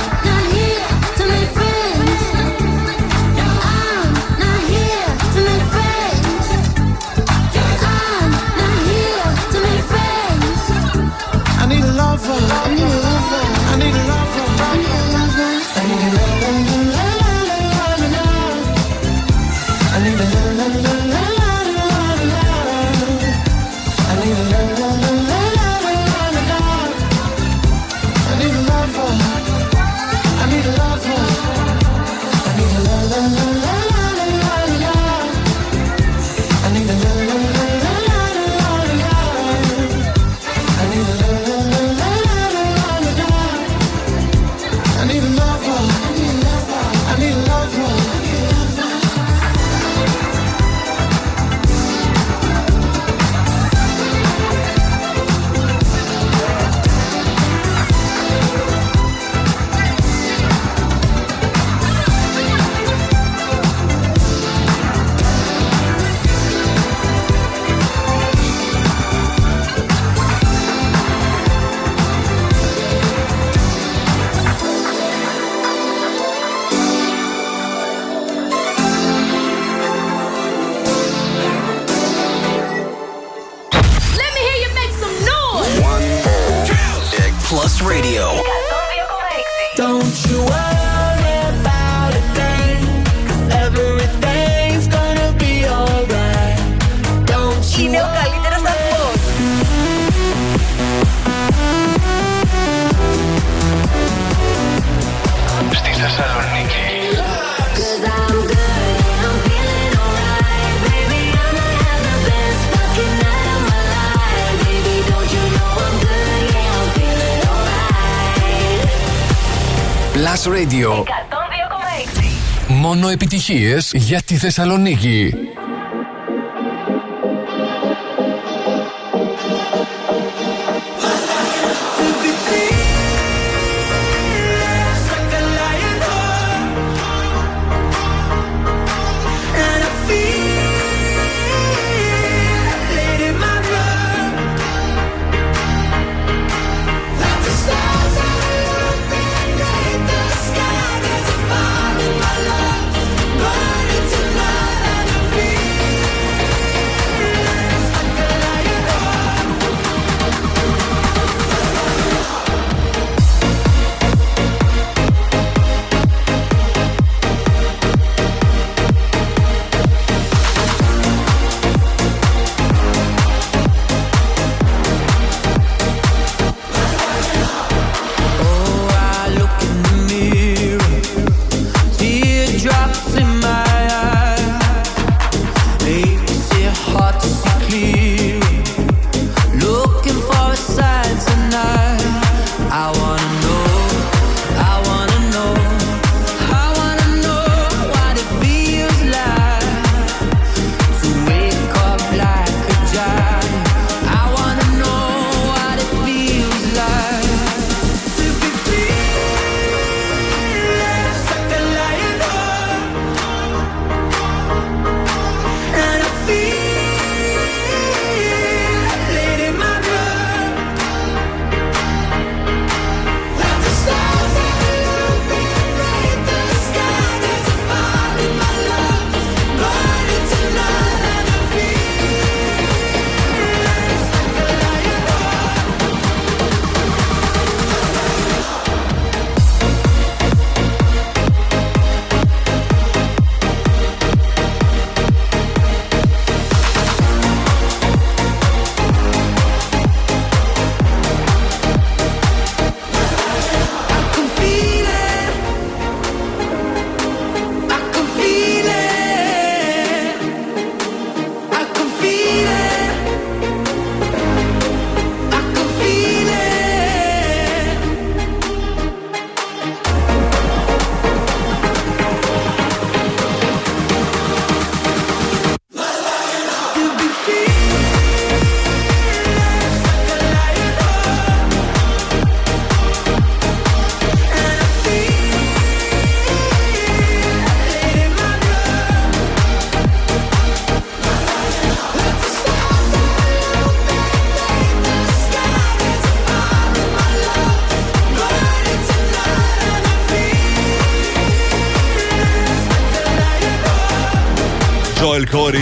not here to make friends. I'm not here to make friends. I'm not here to make friends. I need a lover. I need a lover. I need a lover. I need a lover. I need a lover. I need a lover. I need a lover. I need a lover. I need a lover. I need a lover. I need a lover. Plus Radio. Don't you worry about a thing, 'cause everything's gonna be alright. Don't you είναι ο καλύτερος σταθμός. Στη Θεσσαλονίκη. Plus Radio. εκατόν δύο κόμμα έξι. Μόνο επιτυχίες για τη Θεσσαλονίκη.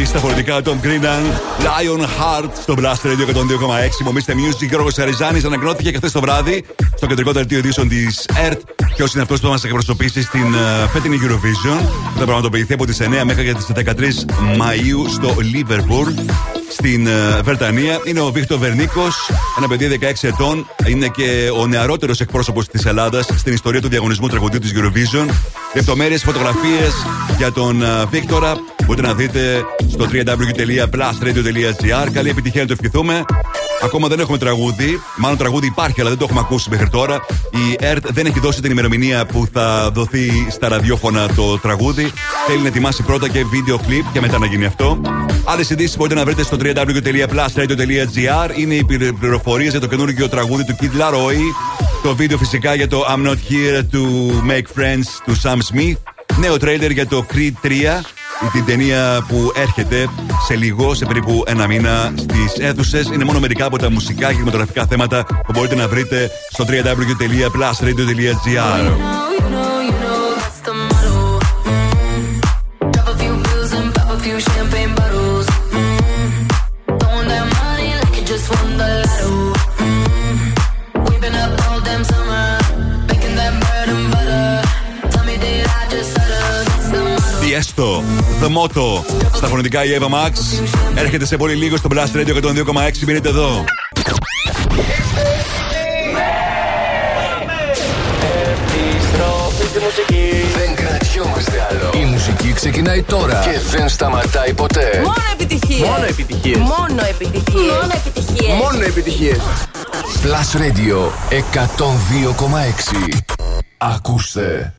Στα φορητικά των Greenland, Lionheart στο Blast Radio εκατόν δύο κόμμα έξι. Μομίστε, Music Γιώργος Αριζάνης ανακοινώθηκε και χθες το βράδυ στο κεντρικό δελτίο ειδήσεων της ΕΡΤ. Ποιος είναι αυτός που θα μας εκπροσωπήσει στην uh, φετινή Eurovision, που θα πραγματοποιηθεί από τις εννιά μέχρι και τις δεκατρείς Μαΐου στο Liverpool, στην uh, Βρετανία. Είναι ο Βίκτορ Βερνίκος, ένα παιδί δεκαέξι ετών. Είναι και ο νεαρότερος εκπρόσωπος της Ελλάδας στην ιστορία του διαγωνισμού τραγουδιού της Eurovision. Λεπτομέρειες, φωτογραφίες για τον Βίκτορα uh, μπορείτε να δείτε στο double-u double-u double-u τελεία plus radio τελεία gr. Καλή επιτυχία να το ευχηθούμε. Ακόμα δεν έχουμε τραγούδι. Μάλλον τραγούδι υπάρχει, αλλά δεν το έχουμε ακούσει μέχρι τώρα. Η ΕΡΤ δεν έχει δώσει την ημερομηνία που θα δοθεί στα ραδιόφωνα το τραγούδι. Θέλει να ετοιμάσει πρώτα και βίντεο κλιπ και μετά να γίνει αυτό. Άλλες ειδήσεις μπορείτε να βρείτε στο double-u double-u double-u τελεία plus radio τελεία gr. Είναι οι πληροφορίες για το καινούργιο τραγούδι του Kid Laroi. Το βίντεο φυσικά για το I'm Not Here to Make Friends του Sam Smith. Νέο τρέιλερ για το Creed τρία, την ταινία που έρχεται σε λίγο, σε περίπου ένα μήνα στις αίθουσες. Είναι μόνο μερικά από τα μουσικά και κινηματογραφικά θέματα που μπορείτε να βρείτε στο double-u double-u double-u τελεία plus radio τελεία gr. All goddamn summer, making that bread and butter. Tell me did I just Tiesto, The Motto. Στα φωνητικά η Eva Max έρχεται σε πολύ λίγο στο Blast Radio εκατόν δύο κόμμα έξι. Μείνετε εδώ. Επιστροφή στη μουσική. Δεν κρατιόμαστε άλλο. Η μουσική ξεκινάει τώρα και δεν σταματάει ποτέ. Μόνο επιτυχίες. Μόνο επιτυχίες. Μόνο επιτυχίες. Μόνο επιτυχίες. Μόνο επιτυχίες. Blast Radio εκατόν δύο κόμμα έξι. Ακούστε.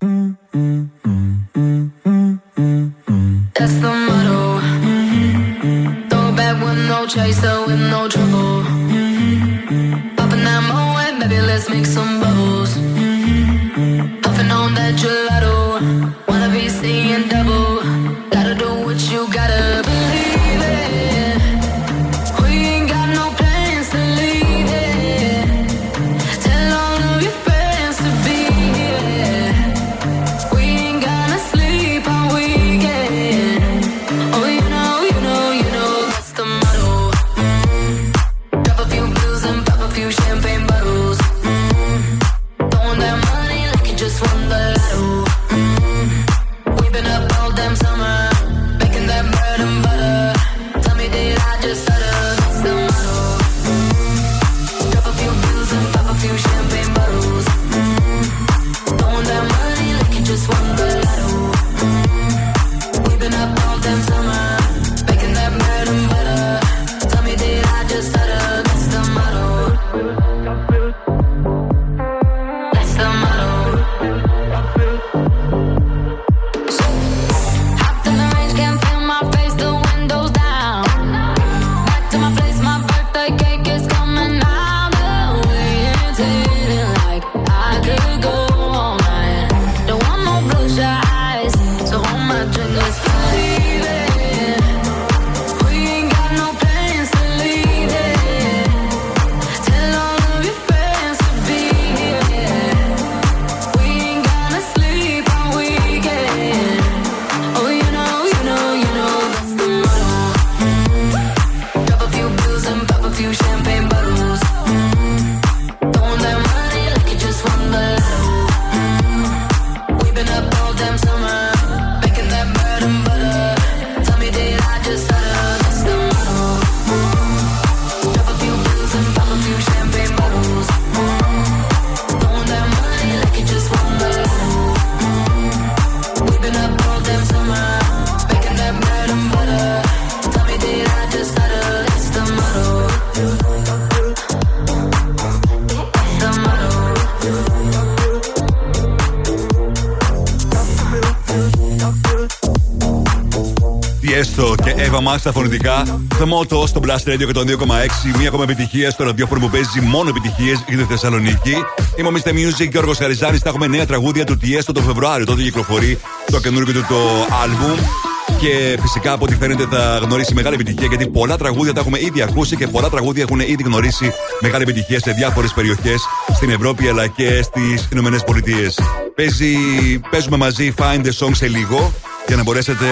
That's the motto. Mm-hmm. Throw back with no chaser, with no trouble. Mm-hmm. Popping that Moet, baby, let's make some bubbles. Mm-hmm. Puffing on that gelato, wanna be seeing double. Gotta do what you gotta believe in. We ain't got no plans to leave it. Tell all of your friends to be here. We ain't gonna sleep all weekend. Στα φωνητικά, το μότο στο Blast Radio εκατόν δύο κόμμα έξι. Μία ακόμα επιτυχία στο ραδιόφωνο που παίζει μόνο επιτυχίες για τη Θεσσαλονίκη. Είμαι ο μίστερ Music και ο Γιώργος Χαριζάνης. Θα έχουμε νέα τραγούδια του Tiesto τον Φεβρουάριο. Τότε κυκλοφορεί το καινούργιο του το album. Και φυσικά από ό,τι φαίνεται θα γνωρίσει μεγάλη επιτυχία, γιατί πολλά τραγούδια τα έχουμε ήδη ακούσει και πολλά τραγούδια έχουν ήδη γνωρίσει μεγάλη επιτυχία σε διάφορες περιοχές στην Ευρώπη αλλά και στις Ηνωμένες Πολιτείες. Παίζουμε μαζί Find the Song σε λίγο, για να μπορέσετε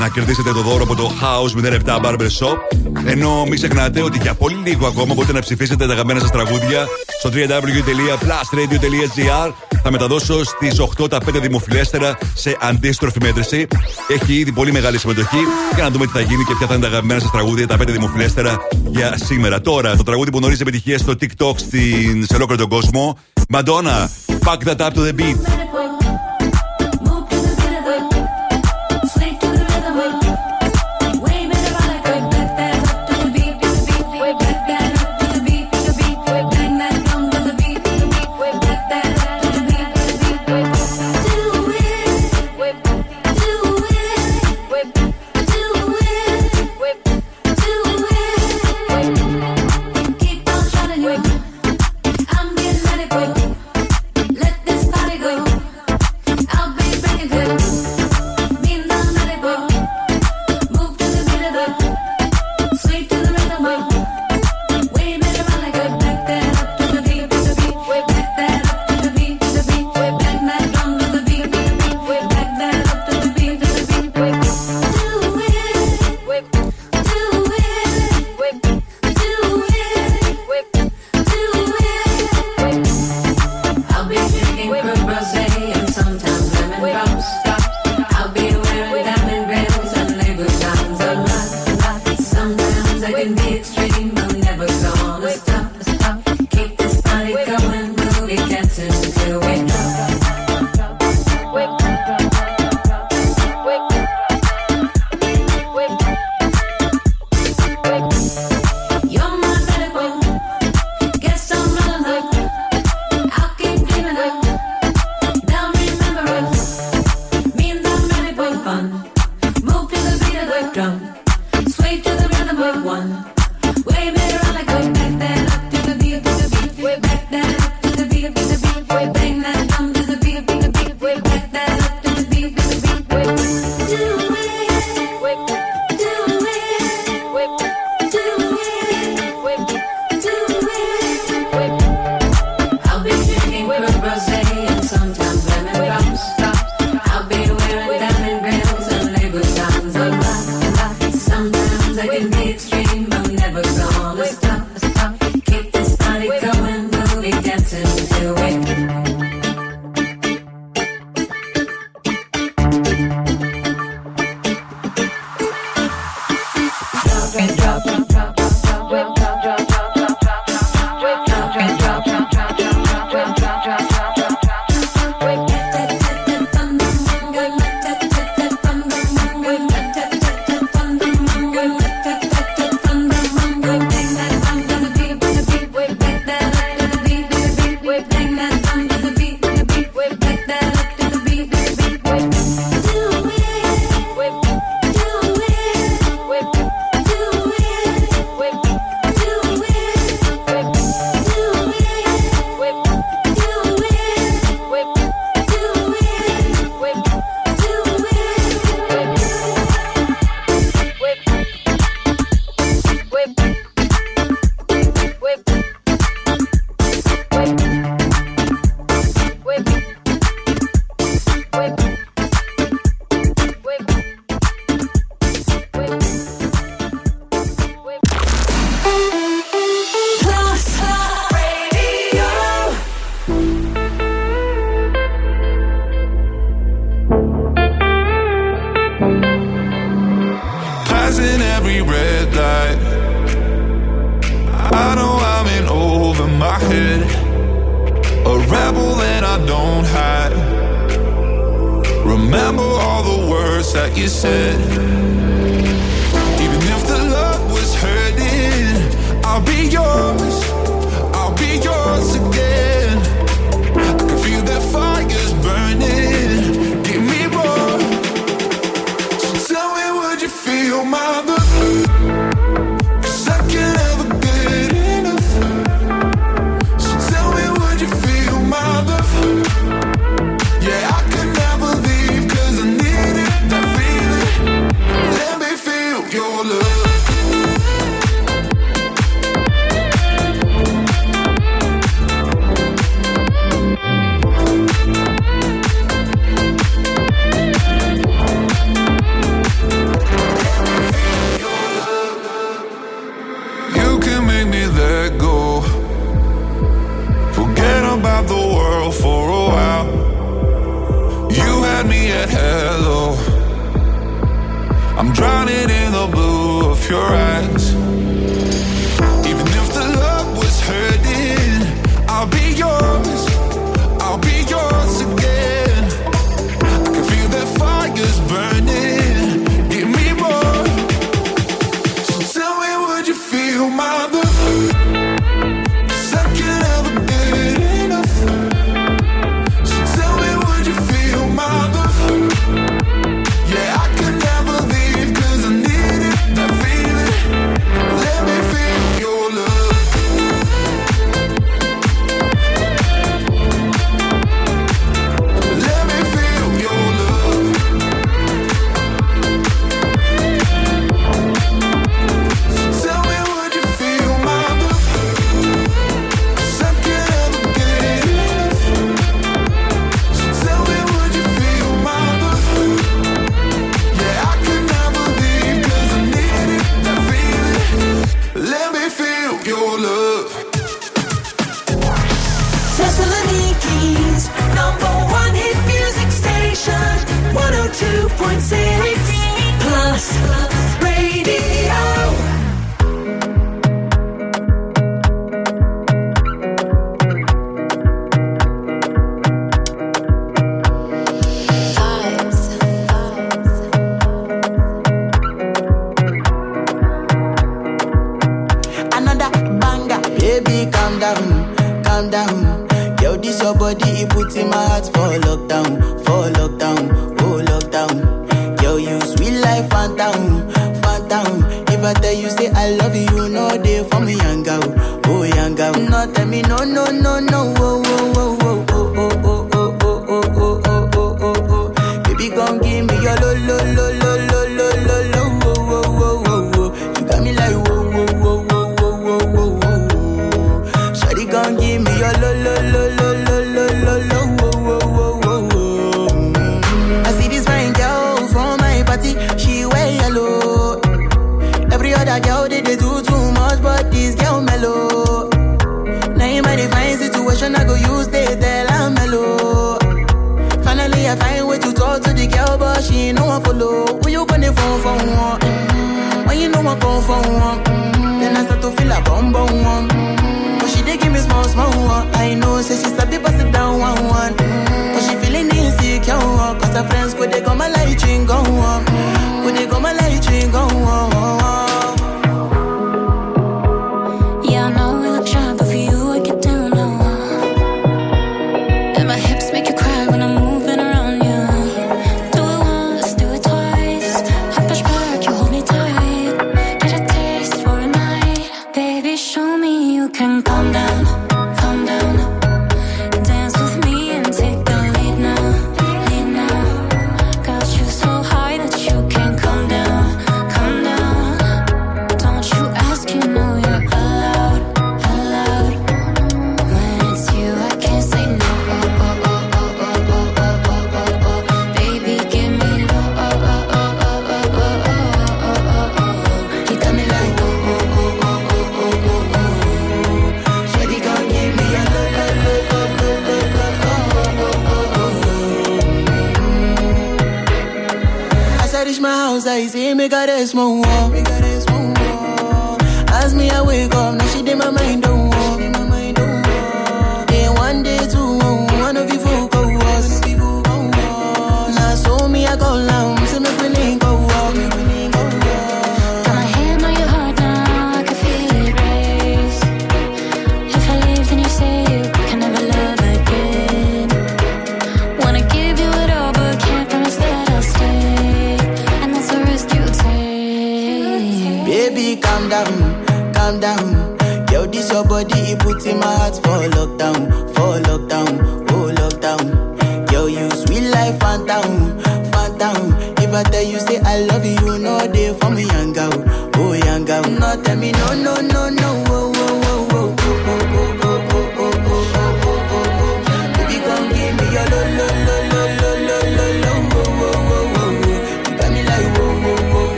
να κερδίσετε το δώρο από το House μηδέν επτά Barber Shop. Ενώ μην ξεχνάτε ότι για πολύ λίγο ακόμα μπορείτε να ψηφίσετε τα αγαπημένα σας τραγούδια στο double-u double-u double-u τελεία plus radio τελεία gr. Θα μεταδώσω στις οκτώ τα πέντε δημοφιλέστερα σε αντίστροφη μέτρηση. Έχει ήδη πολύ μεγάλη συμμετοχή, για να δούμε τι θα γίνει και ποια θα είναι τα αγαπημένα σας τραγούδια, τα πέντε δημοφιλέστερα για σήμερα. Τώρα, το τραγούδι που γνωρίζει επιτυχία στο TikTok στην... σε ολόκληρο τον κόσμο, Madonna, Back That Up To The Beat. Go. dancing to it. and I go use the Della Mello. Finally, I find way to talk to the girl, but she ain't no one follow. When you gonna phone for one? Mm-hmm. When you know I phone for one? Mm-hmm. Then I start to feel a bum bum one. Mm-hmm. But she dey give me small small one. I know, say so she start to pass it down one one. Mm-hmm. But she feeling insecure, cause her friends could they come my light ring go on. Could they come my light ring go on.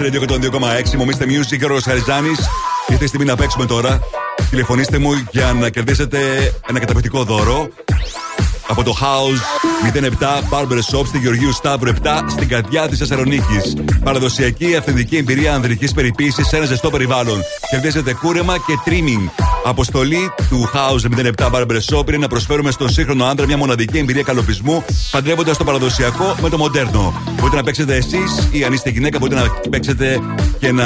Radio εκατόν δύο κόμμα έξι, μομίστε music, Ρος Χαριζάνης. Ήρθε η στιγμή να παίξουμε τώρα. Τηλεφωνήστε μου για να κερδίσετε ένα καταπληκτικό δώρο από το House μηδέν επτά Barber Shop στη Γεωργίου Σταύρου επτά στην καρδιά της Θεσσαλονίκης. Παραδοσιακή αυθεντική εμπειρία ανδρικής περιποίησης σε ένα ζεστό περιβάλλον. Κερδίζετε κούρεμα και trimming. Αποστολή του House μηδέν επτά Barber Shop είναι να προσφέρουμε στον σύγχρονο άντρα μια μοναδική εμπειρία καλοπισμού, παντρεύοντας το παραδοσιακό με το μοντέρνο. Μπορείτε να παίξετε εσείς ή αν είστε γυναίκα, μπορείτε να παίξετε και να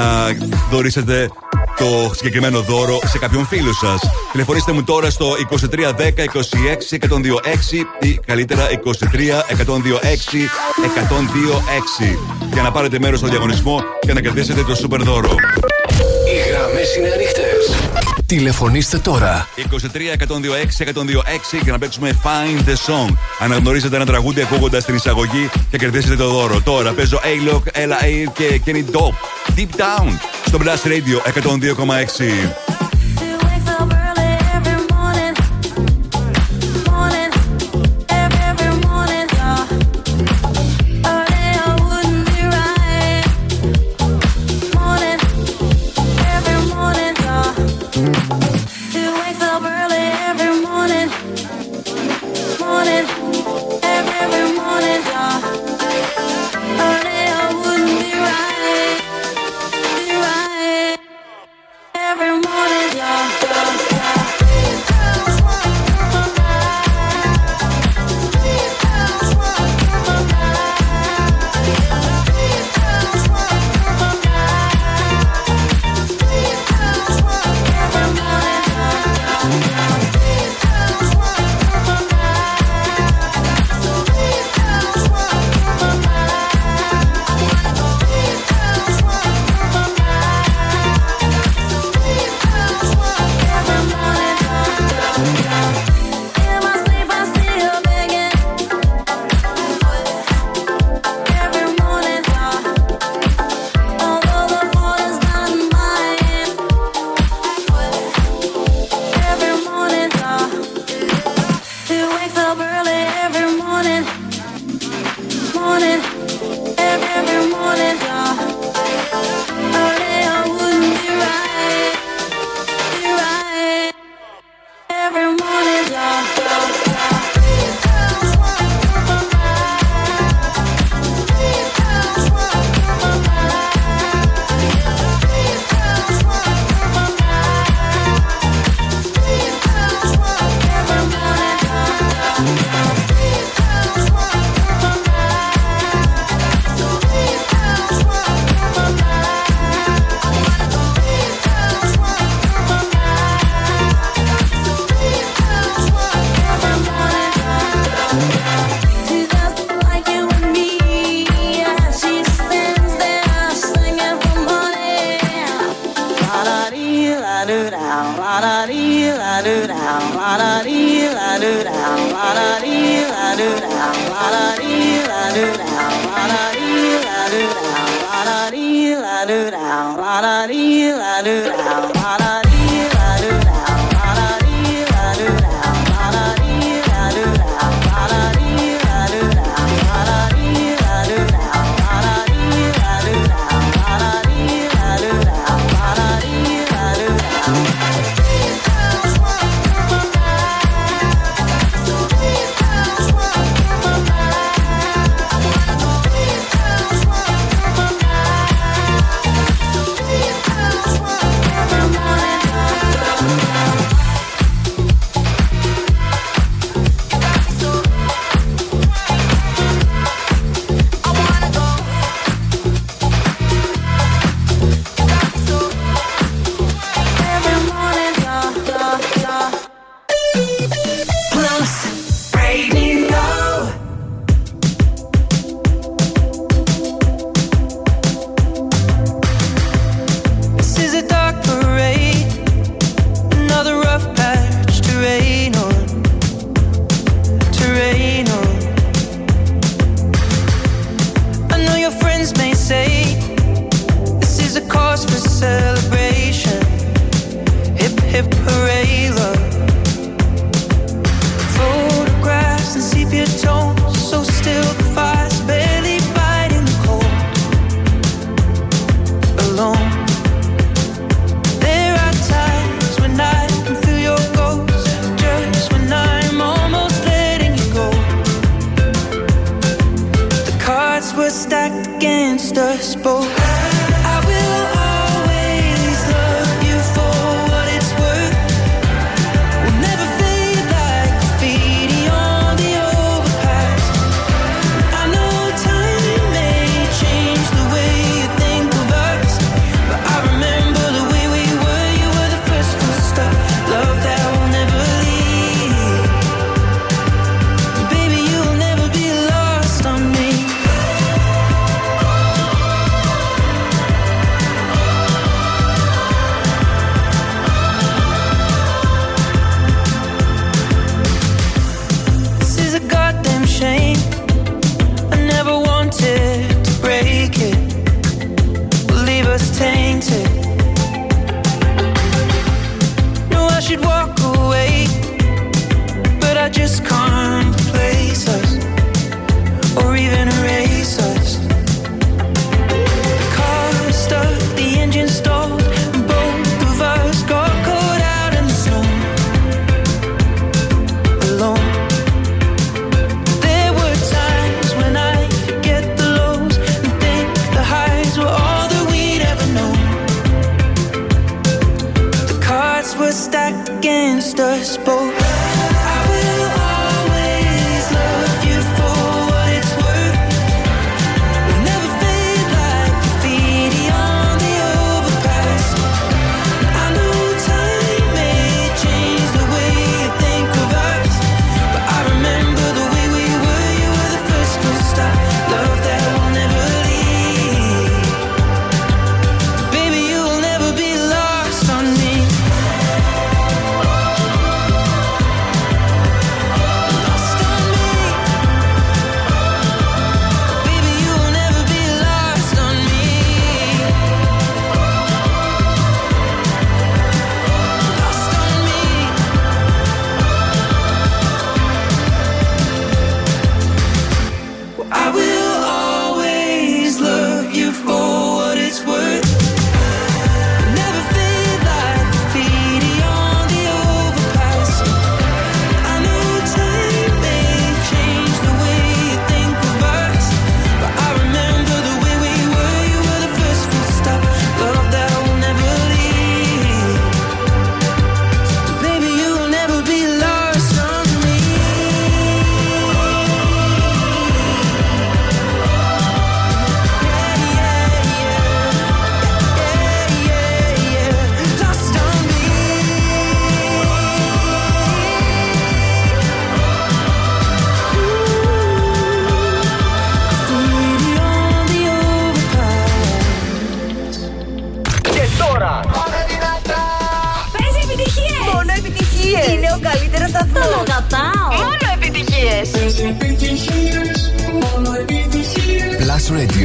δωρήσετε το συγκεκριμένο δώρο σε κάποιον φίλο σας. Τηλεφωνήστε μου τώρα στο δύο τρία ένα μηδέν δύο έξι ένα μηδέν δύο έξι ή καλύτερα δύο τρία ένα δύο έξι ένα μηδέν δύο έξι για να πάρετε μέρος στο διαγωνισμό και να κερδίσετε το super δώρο. Οι γραμμές είναι ανοιχτές. Τηλεφωνήστε τώρα δύο τρία ένα μηδέν δύο έξι ένα μηδέν δύο έξι για να παίξουμε Find the Song. Αναγνωρίζετε ένα τραγούδι ακούγοντας την εισαγωγή και κερδίσετε το δώρο. Τώρα παίζω A-Lock, Ella Air και Kenny Dope Deep Down στο Blast Radio εκατόν δύο κόμμα έξι. Every morning.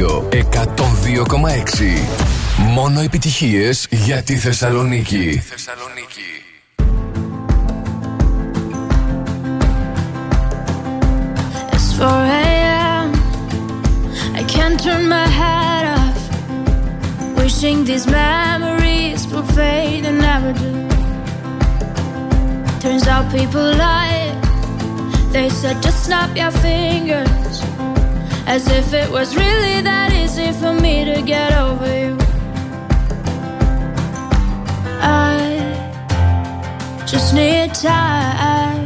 Ράδιο εκατόν δύο κόμμα έξι. Μόνο επιτυχίες για τη Θεσσαλονίκη. It's four a.m. I can't turn my head off. Wishing these memories will fade and never do. Turns out people lie. They said just snap your fingers. As if it was really that easy for me to get over you. I just need time.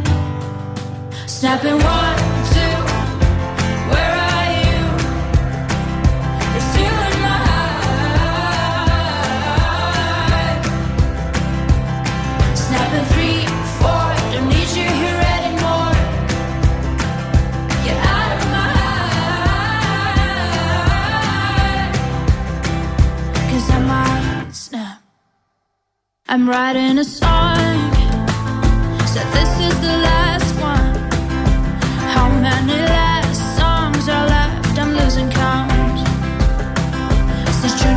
Snapping one, two, where are you? You're still in my heart. Snapping three, four, don't need you here anymore. Get out of my heart. Cause I might snap. I'm writing a song, so this is the last one. How many last songs are left? I'm losing count. Since June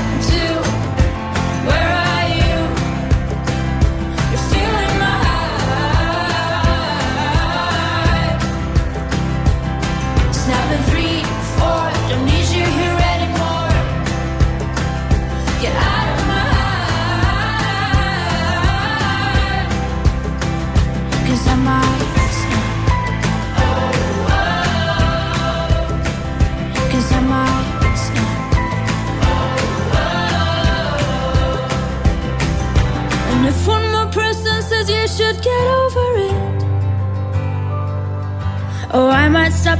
two, where are should get over it. Oh, I might stop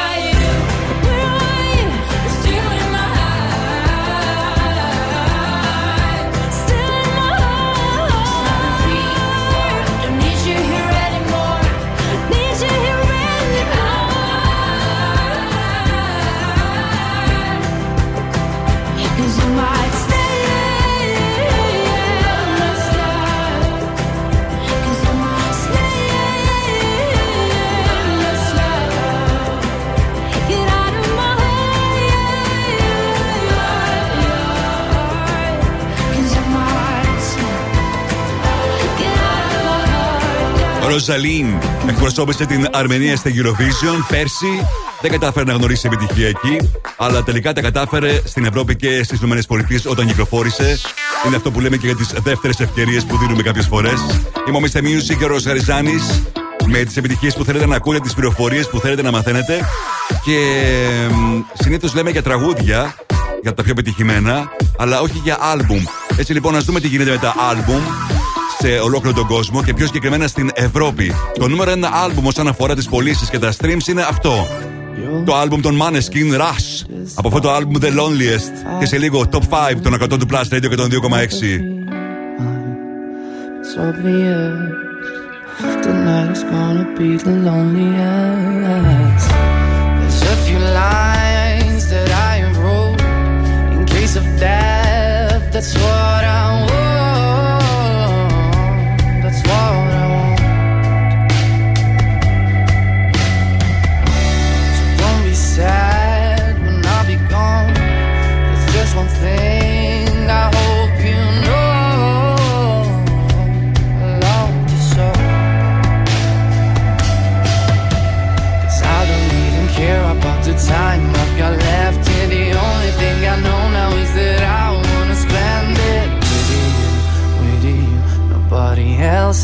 are you? Ροζαλίν εκπροσώπησε την Αρμενία στην Eurovision πέρσι. Δεν κατάφερε να γνωρίσει επιτυχία εκεί, αλλά τελικά τα κατάφερε στην Ευρώπη και στις ΗΠΑ όταν κυκλοφόρησε. Είναι αυτό που λέμε και για τις δεύτερες ευκαιρίες που δίνουμε κάποιες φορές. Είμαι ο Μίστερ Music και ο Ροζ Γαριζάνης, με τις επιτυχίες που θέλετε να ακούτε, τις πληροφορίες που θέλετε να μαθαίνετε. Και συνήθως λέμε για τραγούδια, για τα πιο πετυχημένα, αλλά όχι για άλμπουμ. Έτσι λοιπόν, ας δούμε τι γίνεται με τα άλμπουμ σε ολόκληρο τον κόσμο και πιο συγκεκριμένα στην Ευρώπη. Το νούμερο ένα άλμπουμ όσον αφορά τις πωλήσεις και τα streams είναι αυτό. Το άλμπουμ των Måneskin Rush. Από αυτό το άλμπουμ The Loneliest. Και σε λίγο Top πέντε των εκατό του Plus Radio εκατόν δύο κόμμα έξι. Time I've got left, and the only thing I know now is that I wanna spend it with you, with you, nobody else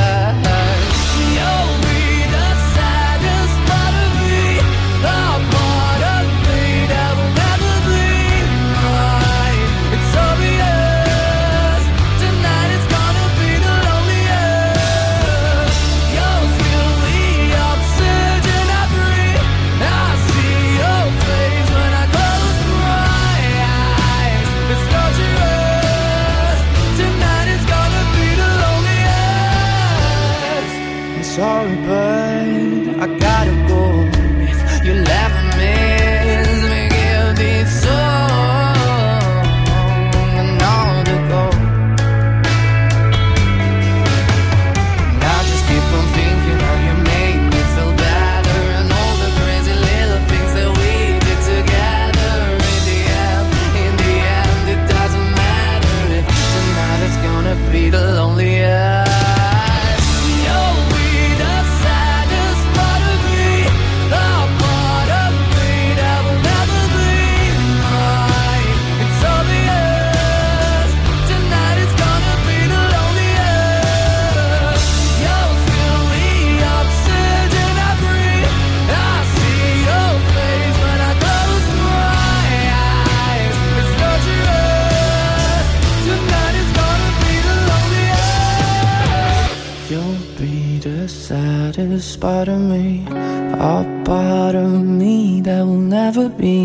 It's not you. sorry, but I gotta go. If you left me, it's me guilty soul, and all the gold. And I just keep on thinking how you made me feel better, and all the crazy little things that we did together. In the end, in the end, it doesn't matter if tonight it's gonna be the loneliest. Saddest part of me, a part of me that will never be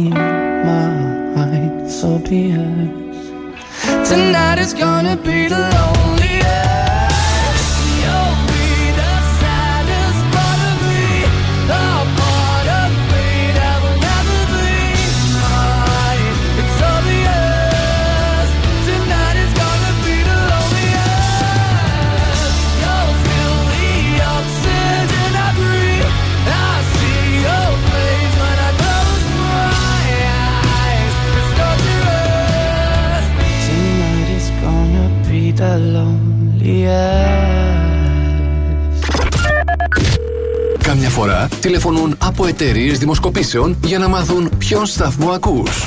mine. So be it. Tonight is gonna be the loneliest. The Καμιά φορά τηλεφωνούν από εταιρείες δημοσκοπήσεων για να μάθουν ποιον σταθμό ακούς.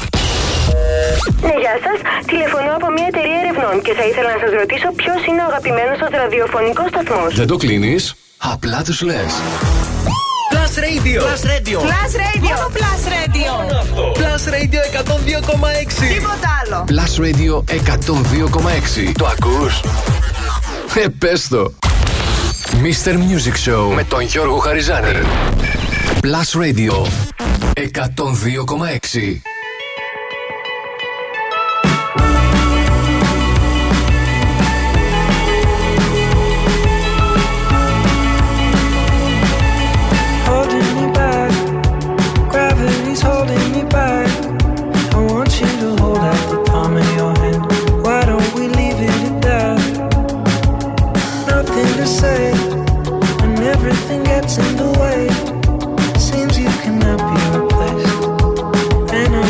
Ναι, γεια σας. Τηλεφωνώ από μια εταιρεία ερευνών και θα ήθελα να σας ρωτήσω ποιος είναι ο αγαπημένος σας ραδιοφωνικός σταθμός. Δεν το κλείνεις, απλά τους λες. Plus Radio. Plus Radio. Plus Radio. Μόνο Plus Radio. Plus Radio εκατόν δύο κόμμα έξι. Τίποτα άλλο. Plus Radio εκατόν δύο κόμμα έξι. Το ακούς? Ε, πες το. Mister Music Show με τον Γιώργο Χαριζάνη. Plus Radio εκατόν δύο κόμμα έξι. In the way, seems you cannot be replaced. And I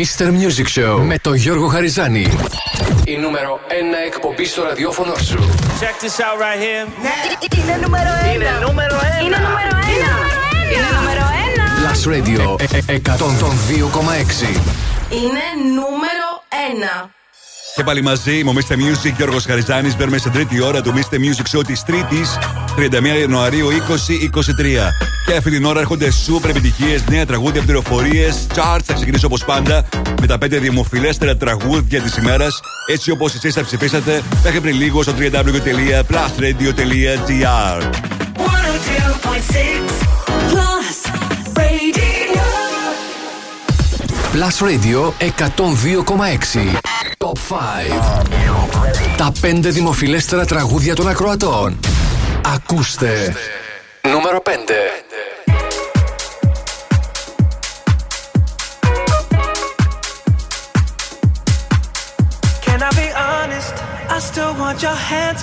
Mister Music Show με τον Γιώργο Χαριζάνη. Η νούμερο ένα εκπομπή στο ραδιόφωνο σου. Check this out right here. Ναι. Είναι νούμερο ένα. Είναι νούμερο ένα. Είναι νούμερο ένα. Είναι νούμερο ένα. Last Radio εκατόν δύο κόμμα έξι. Είναι νούμερο ένα. Και πάλι μαζί είμαι ο Mister Music, Γιώργος Χαριζάνης. Μπαίνουμε στην τρίτη ώρα του Mister Music Show της Τρίτης, τριάντα μία Ιανουαρίου είκοσι είκοσι τρία. Και αυτή την ώρα έρχονται super επιτυχίες, νέα τραγούδια, πληροφορίες, charts. Θα ξεκινήσω όπως πάντα με τα πέντε δημοφιλέστερα τραγούδια της ημέρας, έτσι όπως εσείς τα ψηφίσατε μέχρι πριν λίγο στο double-u double-u double-u τελεία plus radio τελεία gr. Plus Radio εκατόν δύο κόμμα έξι. Top πέντε. Τα πέντε δημοφιλέστερα τραγούδια των ακροατών. Ακούστε. Νούμερο πέντε. Can I be honest? I still want your hands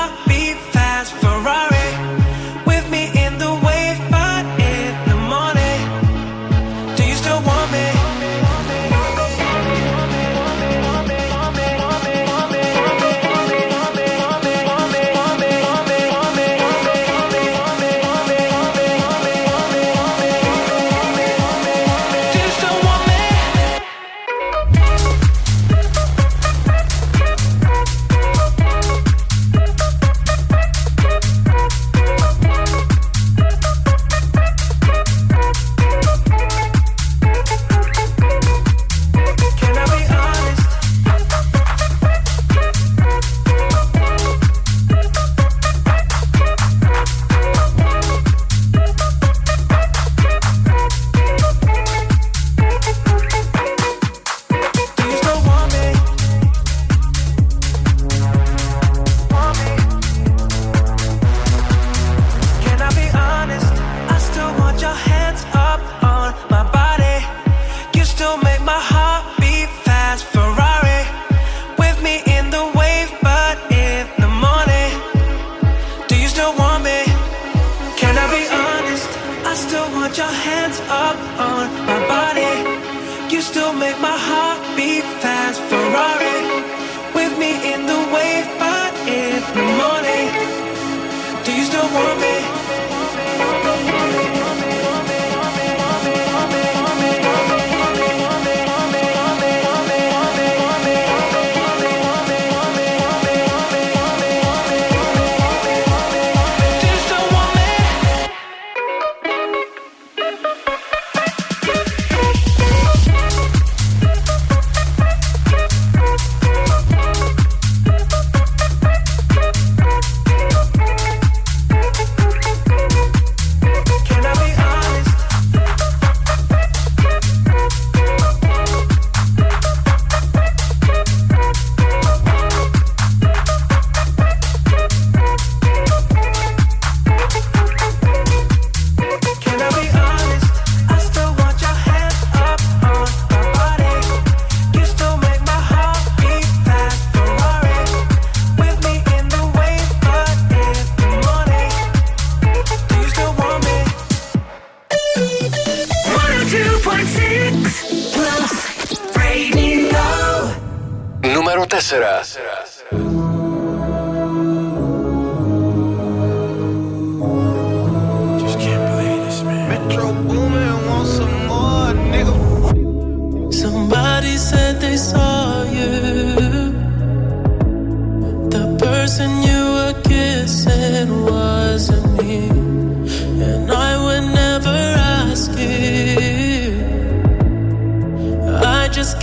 beat fast. Ferrari with me in the wave, but in the morning. Do you still want me?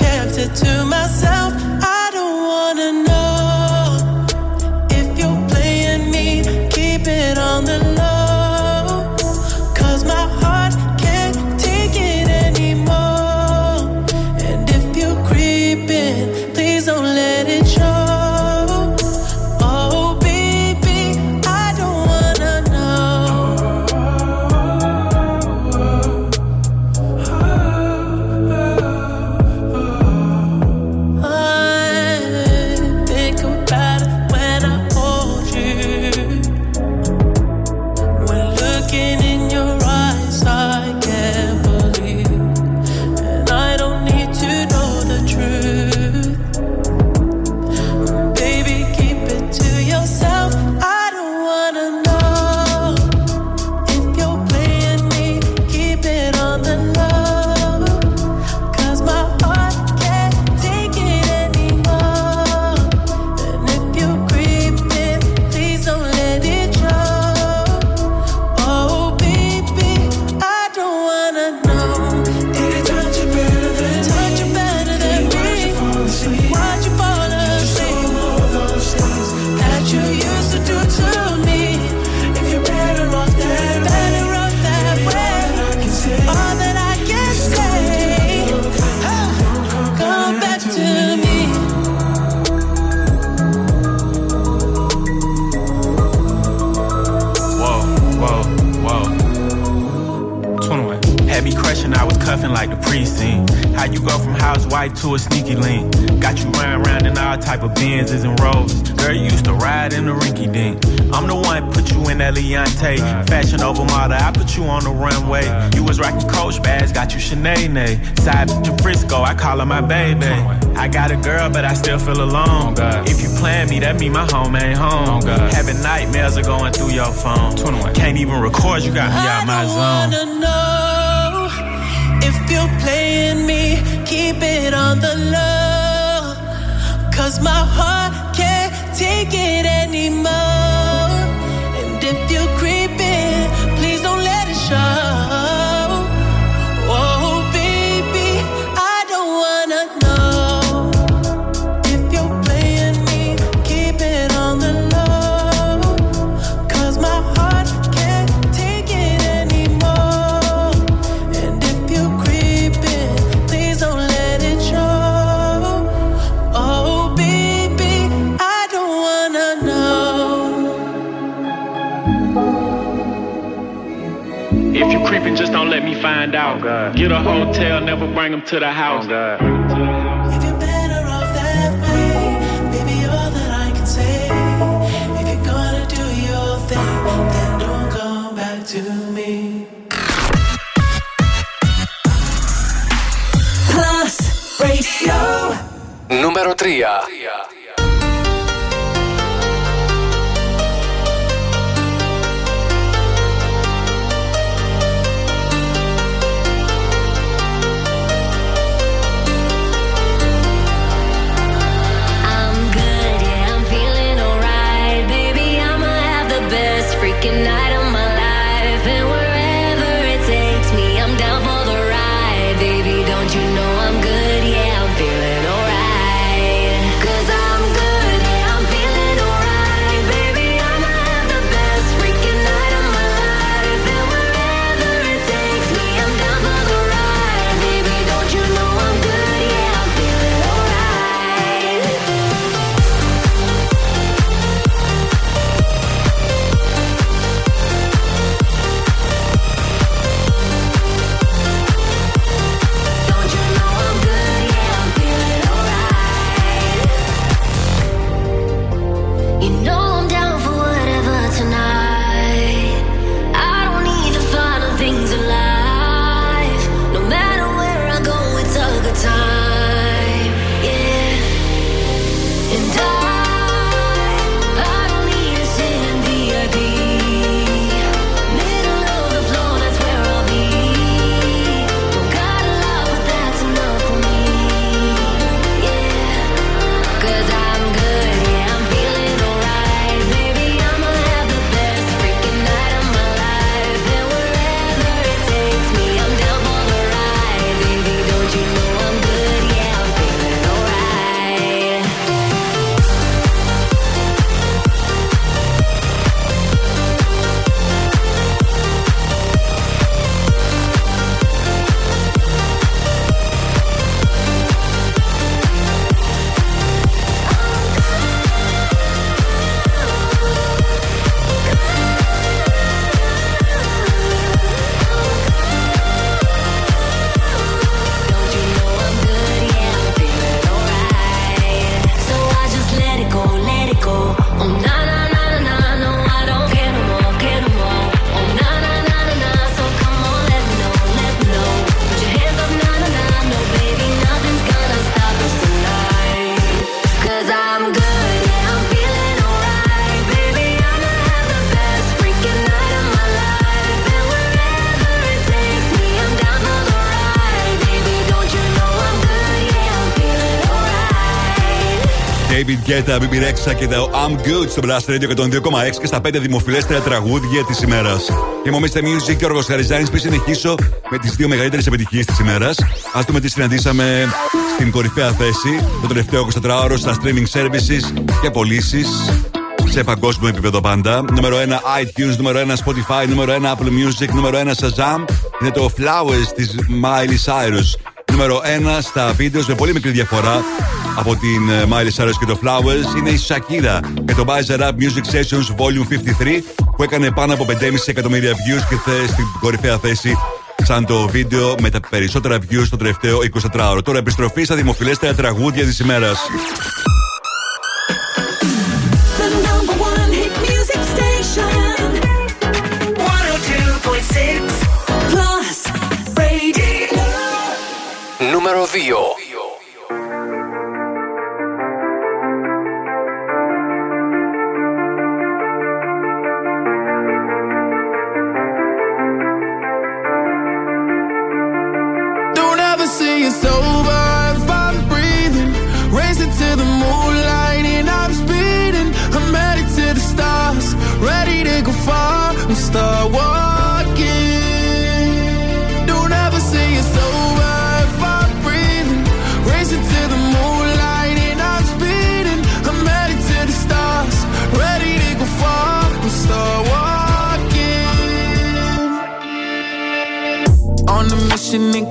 Kept it to myself, I don't wanna know. nothing like the precinct. How you go from housewife to a sneaky link? Got you riding round in all type of Benzes and Rolls. Girl, you used to ride in the rinky dink. I'm the one put you in that Leontay. Fashion over model, I put you on the runway. You was rocking Coach bags, got you Sinead. Side bitch in Frisco, I call her my baby. I got a girl, but I still feel alone. If you plan me, that mean my home ain't home. Having nightmares are going through your phone. Can't even record, you got me out my zone. I don't wanna know if you're playing me, keep it on the low. Cause my heart can't take it anymore. And if you're creeping, please don't let it show. Just don't let me find out. Oh, get a hotel, never bring them to the house. Oh, if you're better off that way, baby, all that I can say. If you're gonna do your thing, then don't come back to me. Plus Radio Numero τρία. Night of my life, and wherever it takes me, I'm down for the ride. Baby, don't you know I'm good? Yeah, I'm feeling alright. Cause I'm good, yeah, I'm feeling alright. Baby, I'ma have the best freaking night of my life, and wherever it takes me, I'm down for the ride. Baby, don't you know I'm good? Yeah, I'm feeling alright. Και τα μπι μπι Rexha και τα I'm Good στο Blast Radio εκατόν δύο κόμμα έξι και στα πέντε δημοφιλέστερα τραγούδια της ημέρας. Είμαι ο Μίστερ Music και ο Γιώργος Χαριζάνης. Πριν συνεχίσω με τις δύο μεγαλύτερες επιτυχίες της ημέρας, ας δούμε τι συναντήσαμε στην κορυφαία θέση το τελευταίο εικοσιτετράωρο στα streaming services και πωλήσεις σε παγκόσμιο επίπεδο πάντα. Νούμερο ένα iTunes, νούμερο ένα Spotify, νούμερο ένα Apple Music, νούμερο ένα Shazam. Είναι το Flowers της Miley Cyrus. Νούμερο ένα στα βίντεο με πολύ μικρή διαφορά από την Miley Cyrus και το Flowers είναι η Shakira με το Bizarre Rap Music Sessions Volume πενήντα τρία που έκανε πάνω από πεντέμισι εκατομμύρια views και στην κορυφαία θέση σαν το βίντεο με τα περισσότερα views στο τελευταίο εικοσιτετράωρο. Τώρα επιστροφή στα δημοφιλέστερα τραγούδια της ημέρας. Νούμερο δύο. Star Wars. And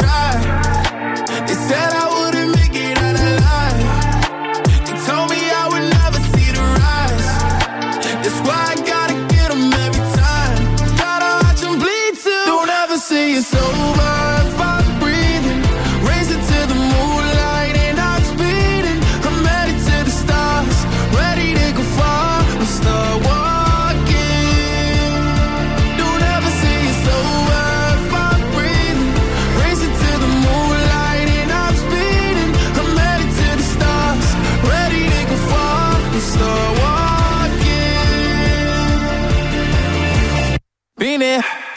tried. They said I wouldn't make it out alive. They told me I would never see the rise. That's why I gotta get them every time. Gotta watch them bleed too. Don't ever say it's over.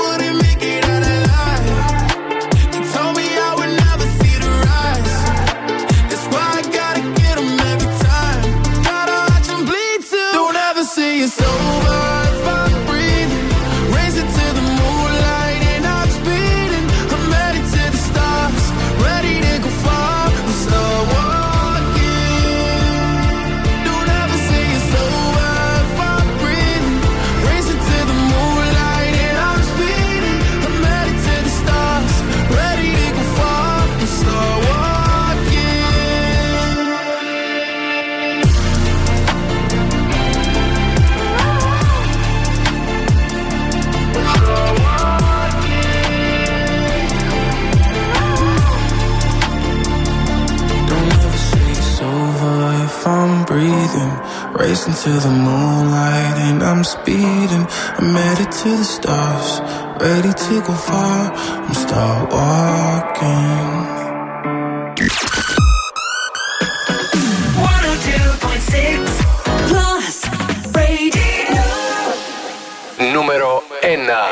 wouldn't make it out alive. It's over. Breathing, racing to the moonlight and I'm speeding. I'm headed to the stars, ready to go far. I'm start walking. one oh two point six Plus Radio. Número ένα.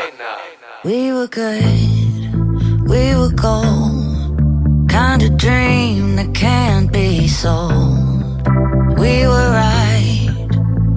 We were good, we were gold. Kind of dream that can't be sold. We were right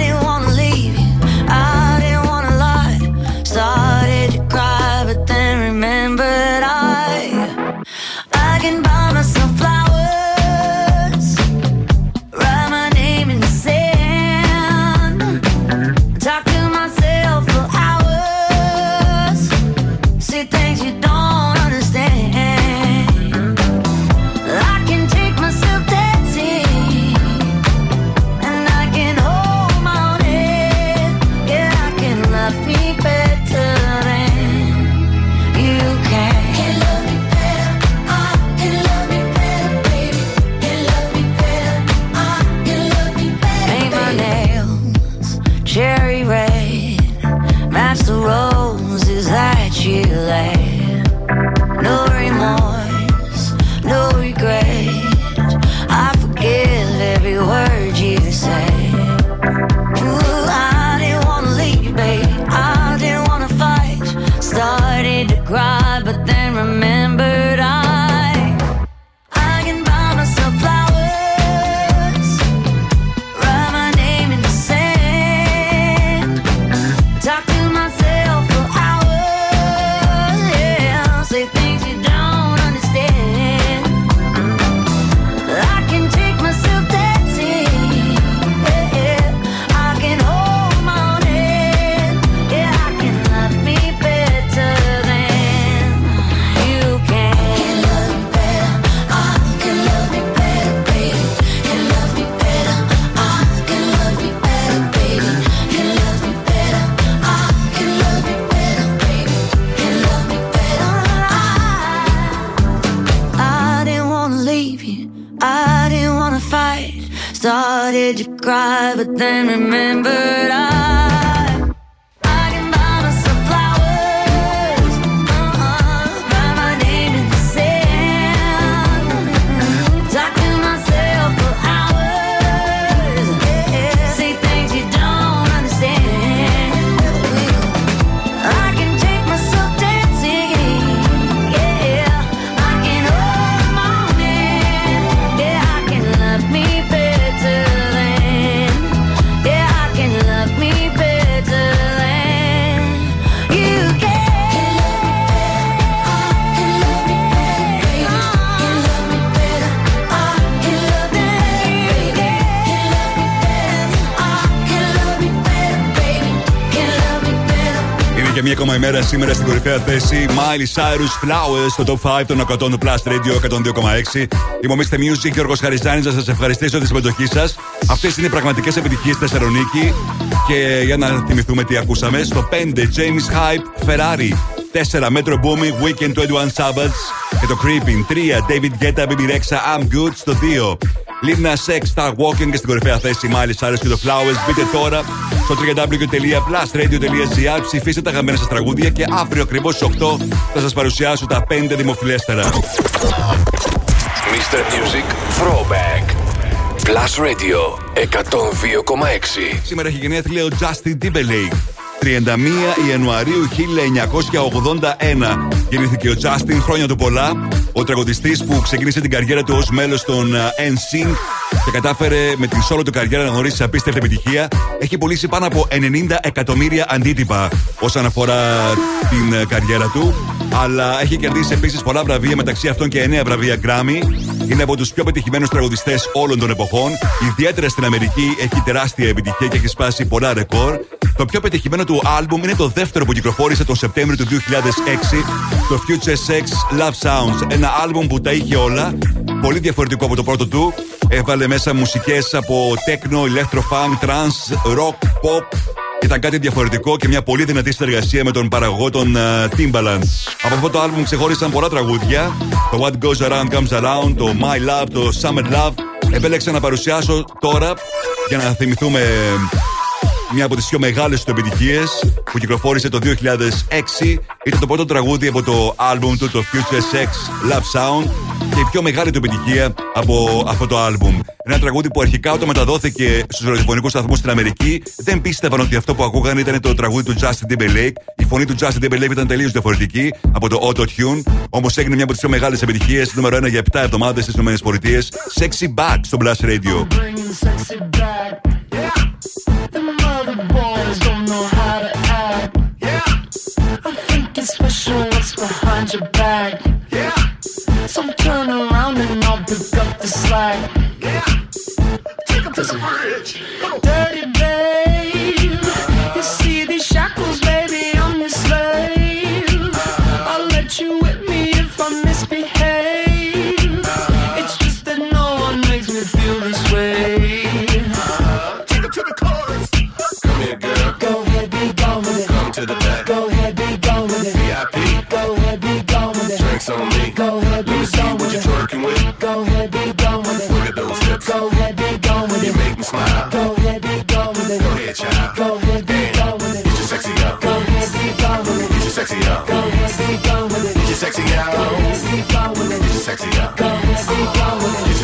didn't wanna leave you, I didn't wanna lie. Started to cry, but then remembered I I can buy myself flowers, write my name in the sand, talk to myself for hours, see things you don't. did you cry, but then remembered I και μία ακόμα ημέρα σήμερα στην κορυφαία θέση Miley Cyrus Flowers στο Top πέντε των εκατό του Plus Radio εκατόν δύο κόμμα έξι. Υπομείστε Music και ο Ρος Χαριζάνης, να σας ευχαριστήσω για τη συμμετοχή σας. Αυτές είναι οι πραγματικές επιτυχίες στη Θεσσαλονίκη. Και για να θυμηθούμε τι ακούσαμε, στο πέντε James Hype Ferrari, τέσσερα Metro Boomin Weekend είκοσι ένα Sabbaths και το Creeping, τρία David Guetta Baby Rexha I'm Good στο δύο. Lil Nas X Star Walking και στην κορυφαία θέση Miley Cyrus και το Flowers. Μπείτε τώρα στο double-u double-u double-u τελεία plus radio τελεία gr, ψηφίστε τα γαμμένα σας τραγούδια και αύριο ακριβώς στις οκτώ θα σας παρουσιάσω τα πέντε δημοφιλέστερα. Mister Music Throwback Plus Radio εκατόν δύο κόμμα έξι. Σήμερα έχει γενέθλια ο Justin Timberlake. τριάντα μία Ιανουαρίου χίλια εννιακόσια ογδόντα ένα γεννήθηκε ο Justin, χρόνια του πολλά. Ο τραγουδιστής που ξεκίνησε την καριέρα του ως μέλος των εν σινκ και κατάφερε με την solo του καριέρα να γνωρίσει απίστευτη επιτυχία. Έχει πουλήσει πάνω από ενενήντα εκατομμύρια αντίτυπα όσον αφορά την καριέρα του. Αλλά έχει κερδίσει επίσης πολλά βραβεία, μεταξύ αυτών και εννέα βραβεία Grammy. Είναι από τους πιο πετυχημένους τραγουδιστές όλων των εποχών. Ιδιαίτερα στην Αμερική έχει τεράστια επιτυχία και έχει σπάσει πολλά ρεκόρ. Το πιο πετυχημένο του άλμπουμ είναι το δεύτερο που κυκλοφόρησε τον Σεπτέμβριο του δύο χιλιάδες έξι, το Future Sex Love Sounds. Ένα άλμπουμ που τα είχε όλα, πολύ διαφορετικό από το πρώτο του. Έβαλε μέσα μουσικές από techno, electro-funk, trance, rock, pop. Ήταν κάτι διαφορετικό και μια πολύ δυνατή συνεργασία με τον παραγωγό των uh, Timbaland. Από αυτό το άλμπουμ ξεχώρισαν πολλά τραγούδια. Το What Goes Around Comes Around, το My Love, το Summer Love. Επέλεξα να παρουσιάσω τώρα για να θυμηθούμε μια από τις πιο μεγάλες του επιτυχίες που κυκλοφόρησε το δύο χιλιάδες έξι. Ήταν το πρώτο τραγούδι από το άλμπουμ του, το Future Sex Love Sound, και η πιο μεγάλη του επιτυχία από αυτό το άλμπουμ. Ένα τραγούδι που αρχικά όταν μεταδόθηκε στους ραδιοφωνικούς σταθμούς στην Αμερική δεν πίστευαν ότι αυτό που ακούγανε ήταν το τραγούδι του Justin Timberlake. Η φωνή του Justin Timberlake ήταν τελείως διαφορετική από το Auto-Tune, όμως έγινε μια από τις πιο μεγάλες επιτυχίες, νούμερο ένα για επτά εβδομάδες στις ΗΠΑ. Sexy Back στο Blast Radio. The mother boys don't know how to act. Yeah, I'm thinking special what's behind your back. Yeah, so turn around and I'll pick up the slack. Yeah, take up this bridge. Dirty babe, you see these shackles, baby, I'm your slave. I'll let you whip me if I misbehave. It's just that no one makes me feel this way. Take up to the car. Go ahead, be gone with it. Come to the back. Go ahead, be gone with it. V I P. Go ahead, be gone with it. Drinks on me. Go ahead, be gone with it. Let me see what you're twerking with. Go ahead, be gone with it. Look at those hips. Go ahead, be gone with it. You make me smile. Go ahead, be gone with it. Go ahead, child. Go ahead, be gone with it. Get your sexy up. Go ahead, be gone with it. Get your sexy up. Go ahead, be gone with it. Get your sexy up. Go ahead, be gone with it. Get your sexy up. Go ahead, be gone with it. Get your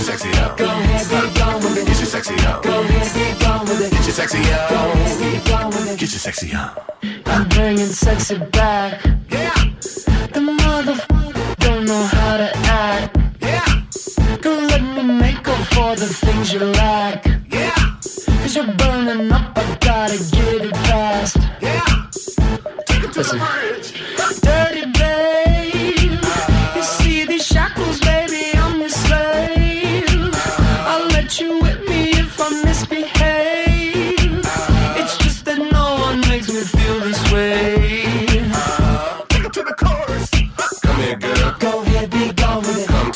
sexy up. Go ahead, be gone with it. Get your sexy up. Go ahead, be gone with it. Get your sexy up. Go ahead, be gone with it. Get your sexy up. I'm bringing sexy back. Yeah. The motherfuckers don't know how to act. Yeah. Don't let me make up for the things you lack. Yeah. 'Cause you're burning up, I gotta get it fast. Yeah. Take it to the bridge. Dirty babe, you see these shackles, baby, I'm your slave. I'll let you whip me if I misbehave.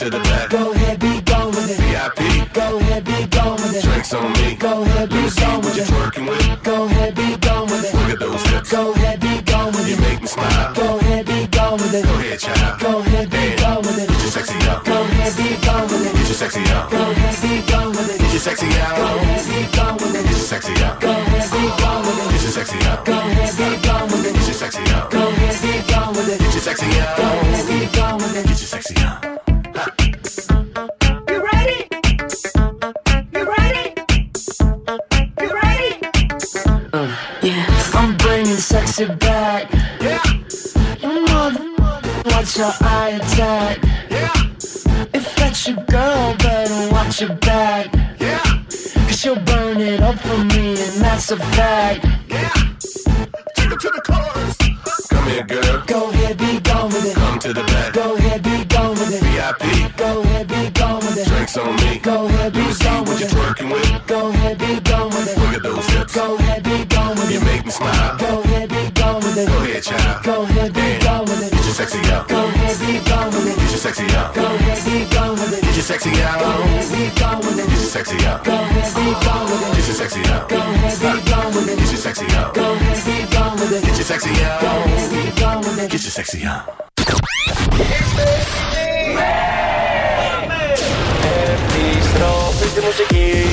To the back. Go ahead, be gone with it. V I P. Go ahead, be gone with it. Drinks on me. Go ahead, be gone with it. Let me see what you're twerking with. Go ahead, be gone with it. Look at those hips. Go ahead, be gone with it. You make me smile. Go ahead, be gone with it. Go ahead, child. Go ahead, be gone with it. Get your sexy up. Go ahead, be gone with it. Get your sexy up. Go ahead, be gone with it. Get your sexy up. Go ahead, be gone. your sexy out. Go ahead, get it going with it. Get your sexy out. Go ahead, get it going with it. Get your sexy out. Go ahead, get it going with it. Get your sexy out. You ready? You ready? You ready? Uh, yeah, I'm bringing sexy back. Yeah. You mother, watch your eye attack. Yeah. If that's your girl, better watch your back. Yeah. Cause she'll burn it up for me, and that's a fact. Yeah, take it to the chorus. Come here, girl. Go ahead, be gone with it. Come to the back. Go ahead, be gone with it. V I P. Go ahead, be gone with it. Drinks on me. Go ahead, be gone with it. You see what you're twerking with. Go ahead, be gone with it. Look at those hips. Go ahead, be gone with it. You make me smile. Go ahead, be gone with it. Go ahead, child. Go ahead, be gone with it. Get your sexy out. Go ahead, be gone with it. Get your sexy out. Go ahead, be gone with it. Get your sexy out. Go ahead, be gone with it. Get your sexy out. Go ahead, be gone with it. Get your sexy out. Go ahead, be gone with it. Get your sexy out. Go ahead, be gone with it. Get your sexy out. Go ahead, be gone with it. Get your sexy out.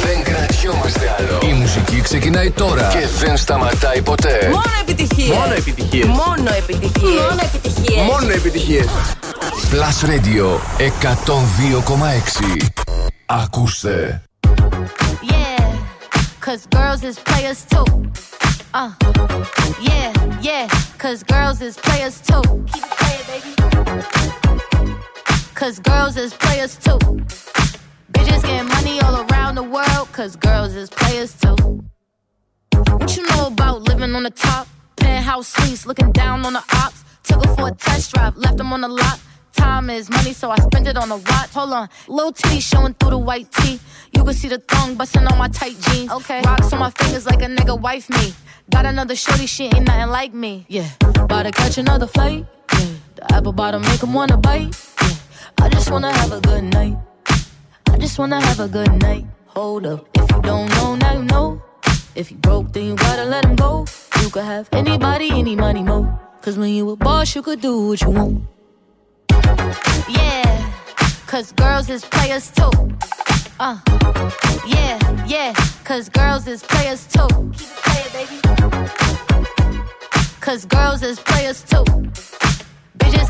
Δεν κρατιόμαστε άλλο. Η μουσική ξεκινάει τώρα και δεν σταματάει ποτέ. Μόνο επιτυχίες. Μόνο επιτυχίες. Μόνο επιτυχίες. Μόνο επιτυχίες. Μόνο επιτυχίες. Plus Radio εκατόν δύο κόμμα έξι. Ακούστε. Yeah, cause girls is players too. Uh, yeah, yeah, cause girls is players too. Keep it playing, baby. Cause girls is players too. Bitches getting money all around the world, cause girls is players too. What you know about living on the top? Penthouse suites, looking down on the ops. Took her for a test drive, left them on the lot. Time is money, so I spend it on a watch. Hold on, little T showing through the white tee. You can see the thong busting on my tight jeans. Okay. Rocks on my fingers like a nigga wife me. Got another shorty, she ain't nothing like me. Yeah, about to catch another flight. Yeah. The apple bottom make him wanna bite. Yeah. I just wanna have a good night. I just wanna have a good night. Hold up. If you don't know, now you know. If you broke, then you gotta let him go. You could have anybody, any money, mo. Cause when you a boss, you could do what you want. Yeah, cause girls is players too. Uh, yeah, yeah, cause girls is players too. Keep it playing, baby. Cause girls is players too. Bitches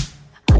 I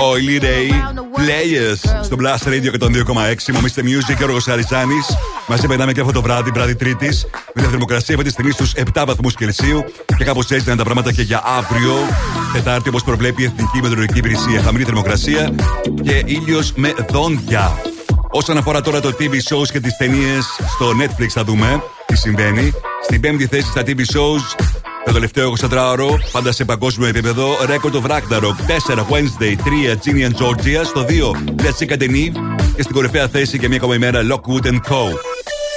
Coily Ray, Players στο Blast Radio εκατόν δύο κόμμα έξι. Μομίστε Music, Γιώργος Αριζάνης. Μαζί περνάμε και αυτό το βράδυ, βράδυ Τρίτης. Με τη θερμοκρασία αυτή τη στιγμή στους επτά βαθμούς Κελσίου. Και κάπως έτσι είναι τα πράγματα και για αύριο, Τετάρτη, όπως προβλέπει η Εθνική Μετεωρολογική Υπηρεσία. Χαμηλή θερμοκρασία και ήλιος με δόντια. Όσον αφορά τώρα το τι βι shows και τις ταινίες στο Netflix, θα δούμε τι συμβαίνει. Στην πέμπτη θέση στα τι βι shows. Το τελευταίο εικοσιτετράωρο, πάντα σε παγκόσμιο επίπεδο, Record of Ragnarok, τέσσερα Wednesday, τρία Ginny and Georgia, στο δύο Let's Chica Deneve και στην κορυφαία θέση και μία ακόμα ημέρα Lockwood and Co.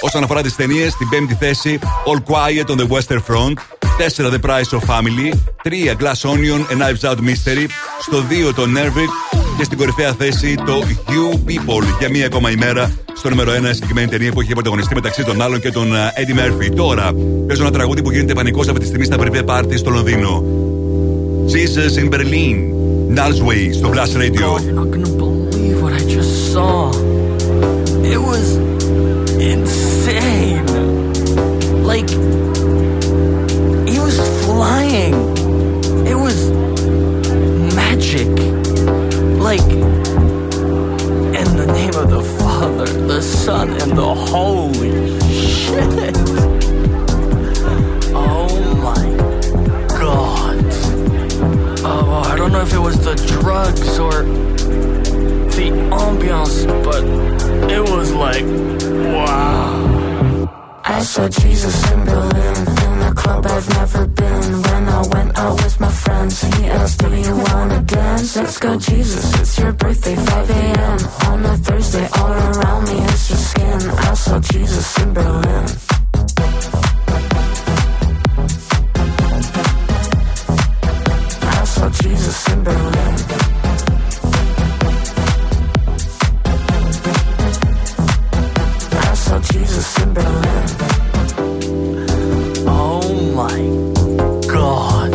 Όσον αφορά τις ταινίες, στην πέμπτη θέση All Quiet on the Western Front, τέσσερα The Price of Family, τρία Glass Onion and Knives Out Mystery, στο δύο το Nervik και στην κορυφαία θέση το You People για μία ακόμα ημέρα. Στο νούμερο ένα, συγκεκριμένη ταινία που έχει πρωταγωνιστεί μεταξύ των άλλων και τον Eddie Murphy. Τώρα παίζω ένα τραγούδι που γίνεται πανικός αυτή τη στιγμή στα Privé Party στο Λονδίνο. Jesus in Berlin, Nals Way στο Blast Radio. God, you're not gonna believe what I just saw. It was insane. Like, he was flying. It was magic. Like, in the name of the Father, the Son, and the Holy shit. Oh my God. Oh, I don't know if it was the drugs or it was like, wow. I saw Jesus in Berlin, in a club I've never been. When I went out with my friends, he asked, do you wanna dance? Let's go Jesus, it's your birthday, five a.m. on a Thursday, all around me is your skin. I saw Jesus in Berlin. I saw Jesus in Berlin. Jesus in Berlin. Oh my God.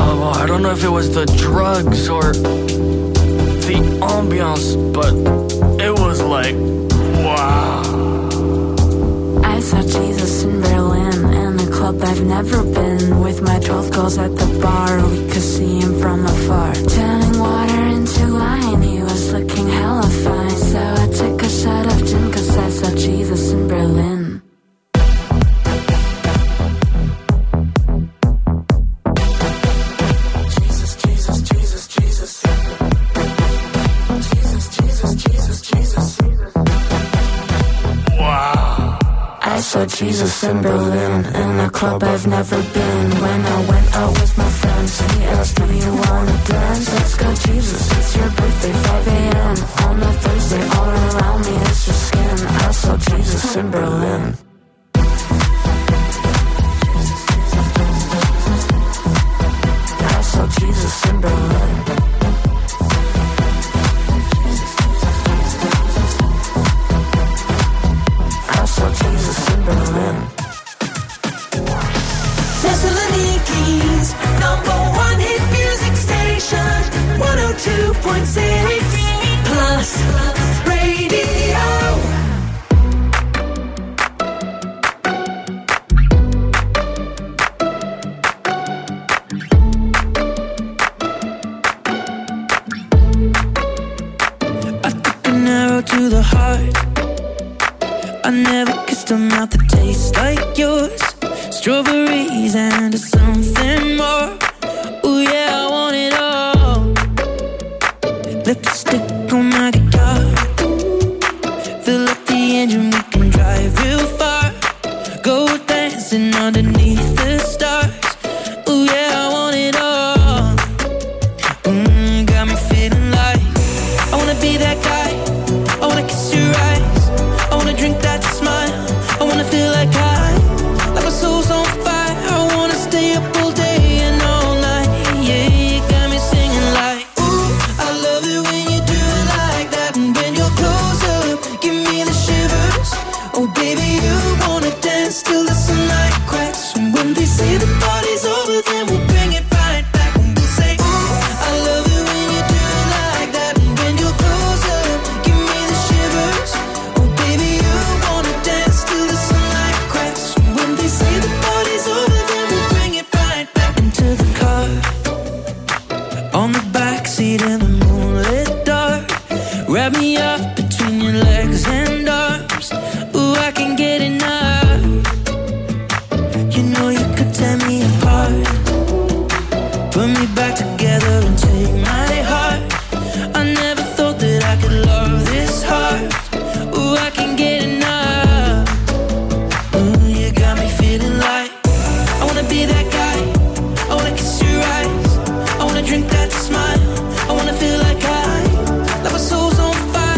Um, I don't know if it was the drugs or the ambiance, but it was like, wow. I saw Jesus in Berlin, in a club I've never been. With my twelve girls at the bar, we could see him from afar. Turning water into wine, he was looking hella fine. So I took a shot of gin, cause I saw Jesus in Berlin. Jesus, Jesus, Jesus, Jesus. Jesus, Jesus, Jesus, Jesus. Wow. I saw Jesus in Berlin, in a club I've never been. When I went out with my friends, he asked, do you wanna dance? Let's go Jesus, it's your birthday, five a.m. on a Thursday, all around me is your skin. I saw Jesus in Berlin. I saw Jesus in Berlin. I saw Jesus in Berlin. Thessaloniki's number one hit music station, one oh two point six Plus Radio. I took an arrow to the heart. I never kissed a mouth that tastes like yours. Strawberries and something more. Ooh yeah, I want it all. Lipstick on my guitar. Fill up the engine, we can drive real far. Go dancing underneath the stars. Ooh yeah, I want it all. Mmm, got me feeling like I wanna be that guy. I wanna kiss your eyes. I wanna drink that smile. I wanna feel like I, like my soul's on fire. I wanna stay up all day. Drink that smile. I wanna feel like I, like my soul's on fire.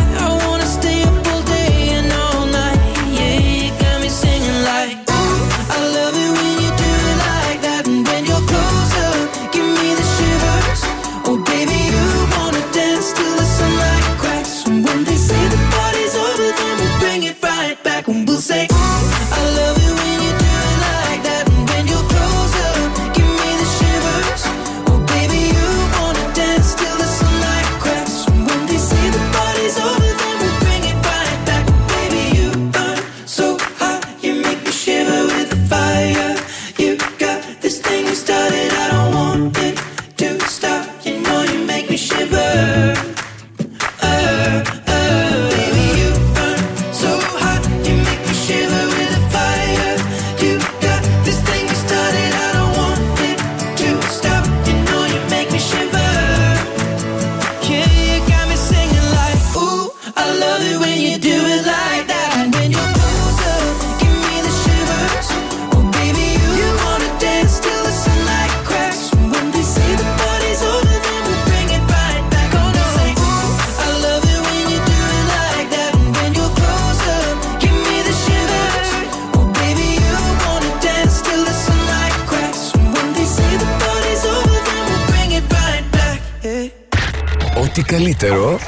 Ό,τι καλύτερο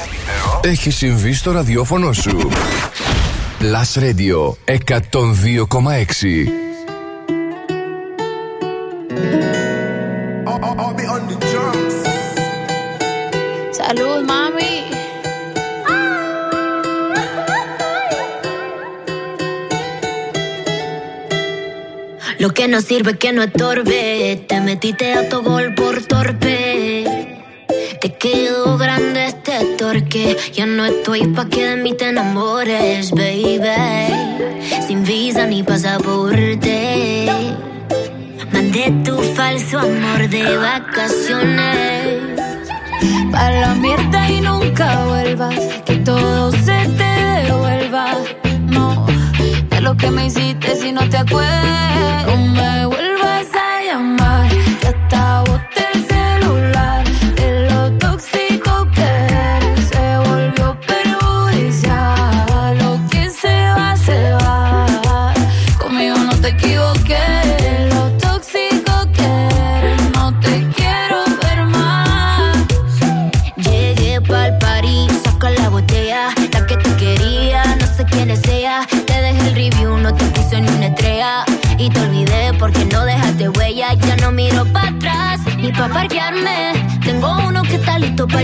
έχει συμβεί στο ραδιόφωνο σου. Plus Radio εκατόν δύο κόμμα έξι. Salud, mami. Lo que no sirve que no estorbe. Te metiste a tu gol por torpe. Te quedó grande este torque. Ya no estoy pa' que de mí te enamores, baby. Sin visa ni pasaporte. Mandé tu falso amor de vacaciones. Pa' la mierda y nunca vuelvas. Que todo se te devuelva. No, de lo que me hiciste si no te acuerdas. No me vuelvas a llamar. Que hasta boté el celular. De lo tóxico que eres se volvió perjudicial. Lo que se va, se va. Conmigo no te equivoqué. Y te olvidé porque no dejaste huella. Ya no miro para atrás ni pa' parquearme. Tengo uno que está listo pa'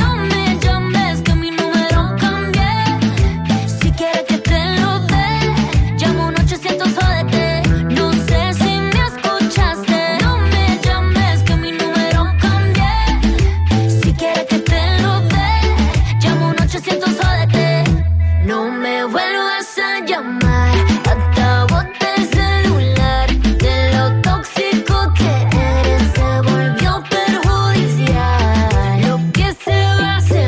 No me llames que mi número cambié. Si quieres que te lo dé, llamo un ochocientos O D T. No sé si me escuchaste. No me llames que mi número cambié. Si quieres que te lo dé, siento sódete, no me vuelvas a llamar. Hasta boté el celular. De lo tóxico que eres se volvió perjudicial. Lo que se va, se va.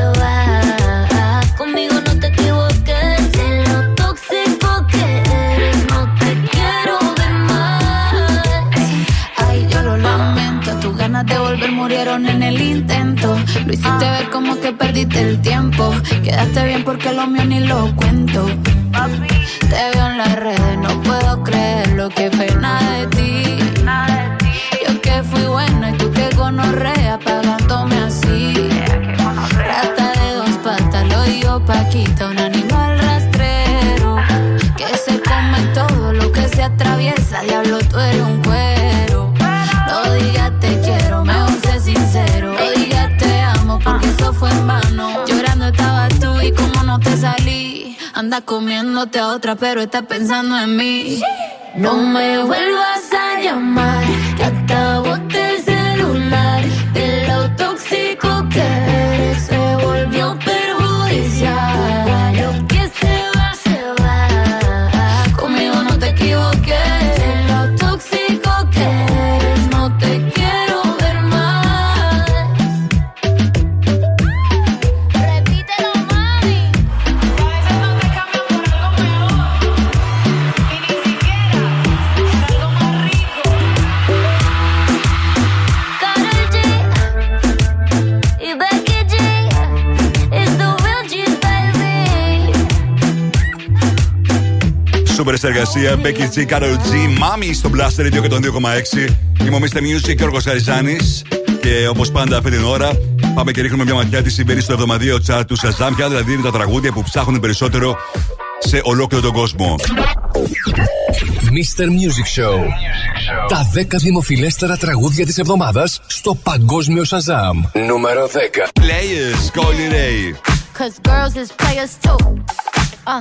Conmigo no te equivoques. De lo tóxico que eres no te quiero ver más. Ay, yo lo lamento. Tus ganas de volver murieron en el intento. Lo hiciste ver como que perdiste el tiempo. Quedaste bien porque lo mío ni lo cuento. Papi, te veo en las redes, no puedo creer lo que pena de ti. Yo que fui buena y tú que gonorrea pagándome así. Rata de dos patas, lo digo Paquita, un animal rastrero que se come todo lo que se atraviesa. Diablo, tú eres un cuero. No digas te quiero, mejor sé sincero. No digas te amo porque eso fue en vano. Llorando estabas tú y como no te salí. Anda comiéndote a otra pero estás pensando en mí. No me vuelvas a llamar. Que hasta boté el celular. De lo tóxico que eres se volvió perjudicial. Lo que se va, se va. Conmigo no te equivoques. Σούπερ συνεργασία, Becky G, Karol G, Mami στο Blast Radio και τον δύο κόμμα έξι. Είμαι ο Μίστερ Music και ο Γιώργος Χαριζάνης. Και όπως πάντα αυτή την ώρα, πάμε και ρίχνουμε μια ματιά τη συμβαίνει στο εβδομαδιαίο chart του Shazam. Ποια δηλαδή είναι τα τραγούδια που ψάχνουν περισσότερο σε ολόκληρο τον κόσμο. Mister Music Show. Τα δέκα δημοφιλέστερα τραγούδια της εβδομάδας στο παγκόσμιο Shazam. Νούμερο δέκα. Players, Coily Ray. 'Cause girls is players too. Uh,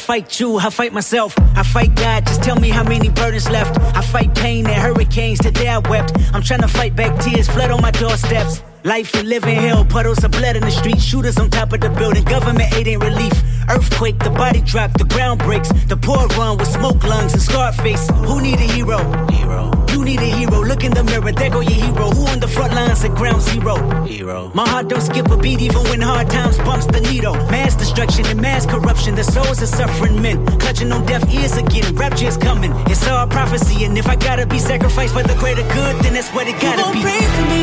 I fight you, I fight myself, I fight God. Just tell me how many burdens left. I fight pain and hurricanes, today I wept. I'm trying to fight back tears, flood on my doorsteps. Life and living hell, puddles of blood in the street. Shooters on top of the building, government aid ain't relief. Earthquake, the body drop, the ground breaks. The poor run with smoke lungs and scarred face. Who need a hero? Hero. You need a hero, look in the mirror, there go your hero. Who on the front lines at ground zero? Hero. My heart don't skip a beat even when hard times bumps the needle. Mass destruction and mass corruption, the souls of suffering men. Clutching on deaf ears again, rapture's coming. It's all prophecy and if I gotta be sacrificed for the greater good, then that's what it gotta be. You won't pray for me.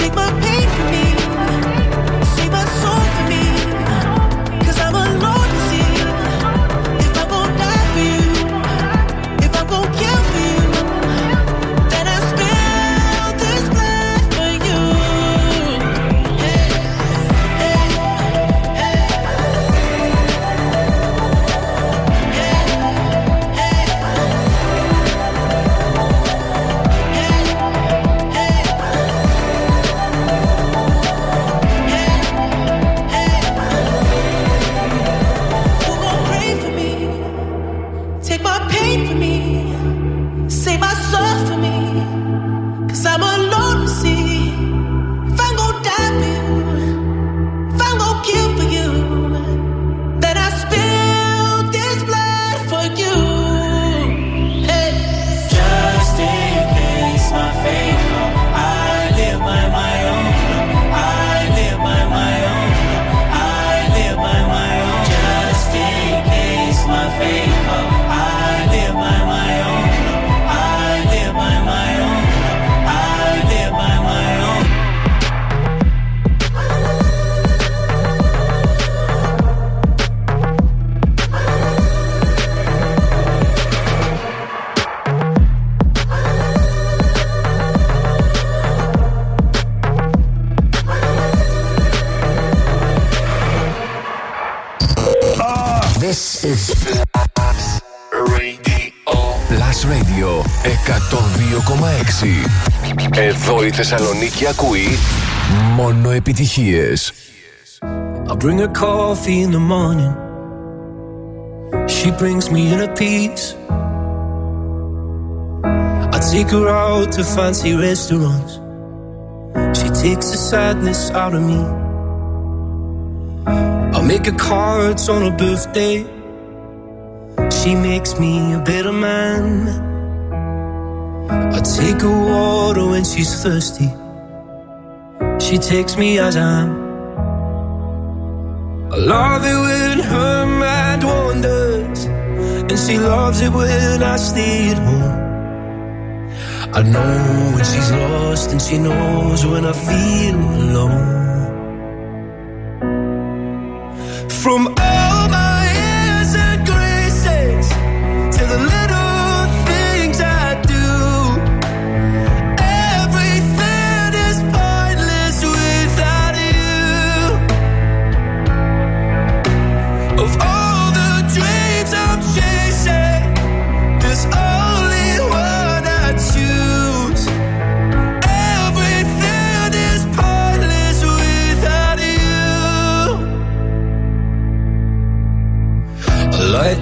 Take my pain from me, save my soul for me, 'cause I'm alone to see. If I won't die for you, if I won't kill for you, then I spill this blood for you. Hey, hey, hey, hey, hey, hey, hey, hey. This is Blast Radio. εκατό δύο κόμμα έξι. Εδώ η Θεσσαλονίκη ακούει μόνο επιτυχίες. I bring her coffee in the morning. She brings me in a piece. I take her out to fancy restaurants. She takes the sadness out of me. I make her cards on her birthday. She makes me a better man. I take her water when she's thirsty. She takes me as I am. I love it when her mind wanders, and she loves it when I stay at home. I know when she's lost, and she knows when I feel alone. From all my light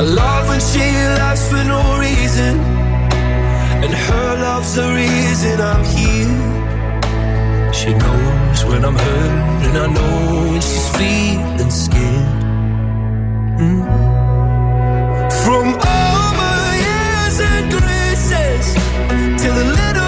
I love when she laughs for no reason, and her love's the reason I'm here. She knows when I'm hurt, and I know when she's feeling scared. Mm. From all my years and graces to the little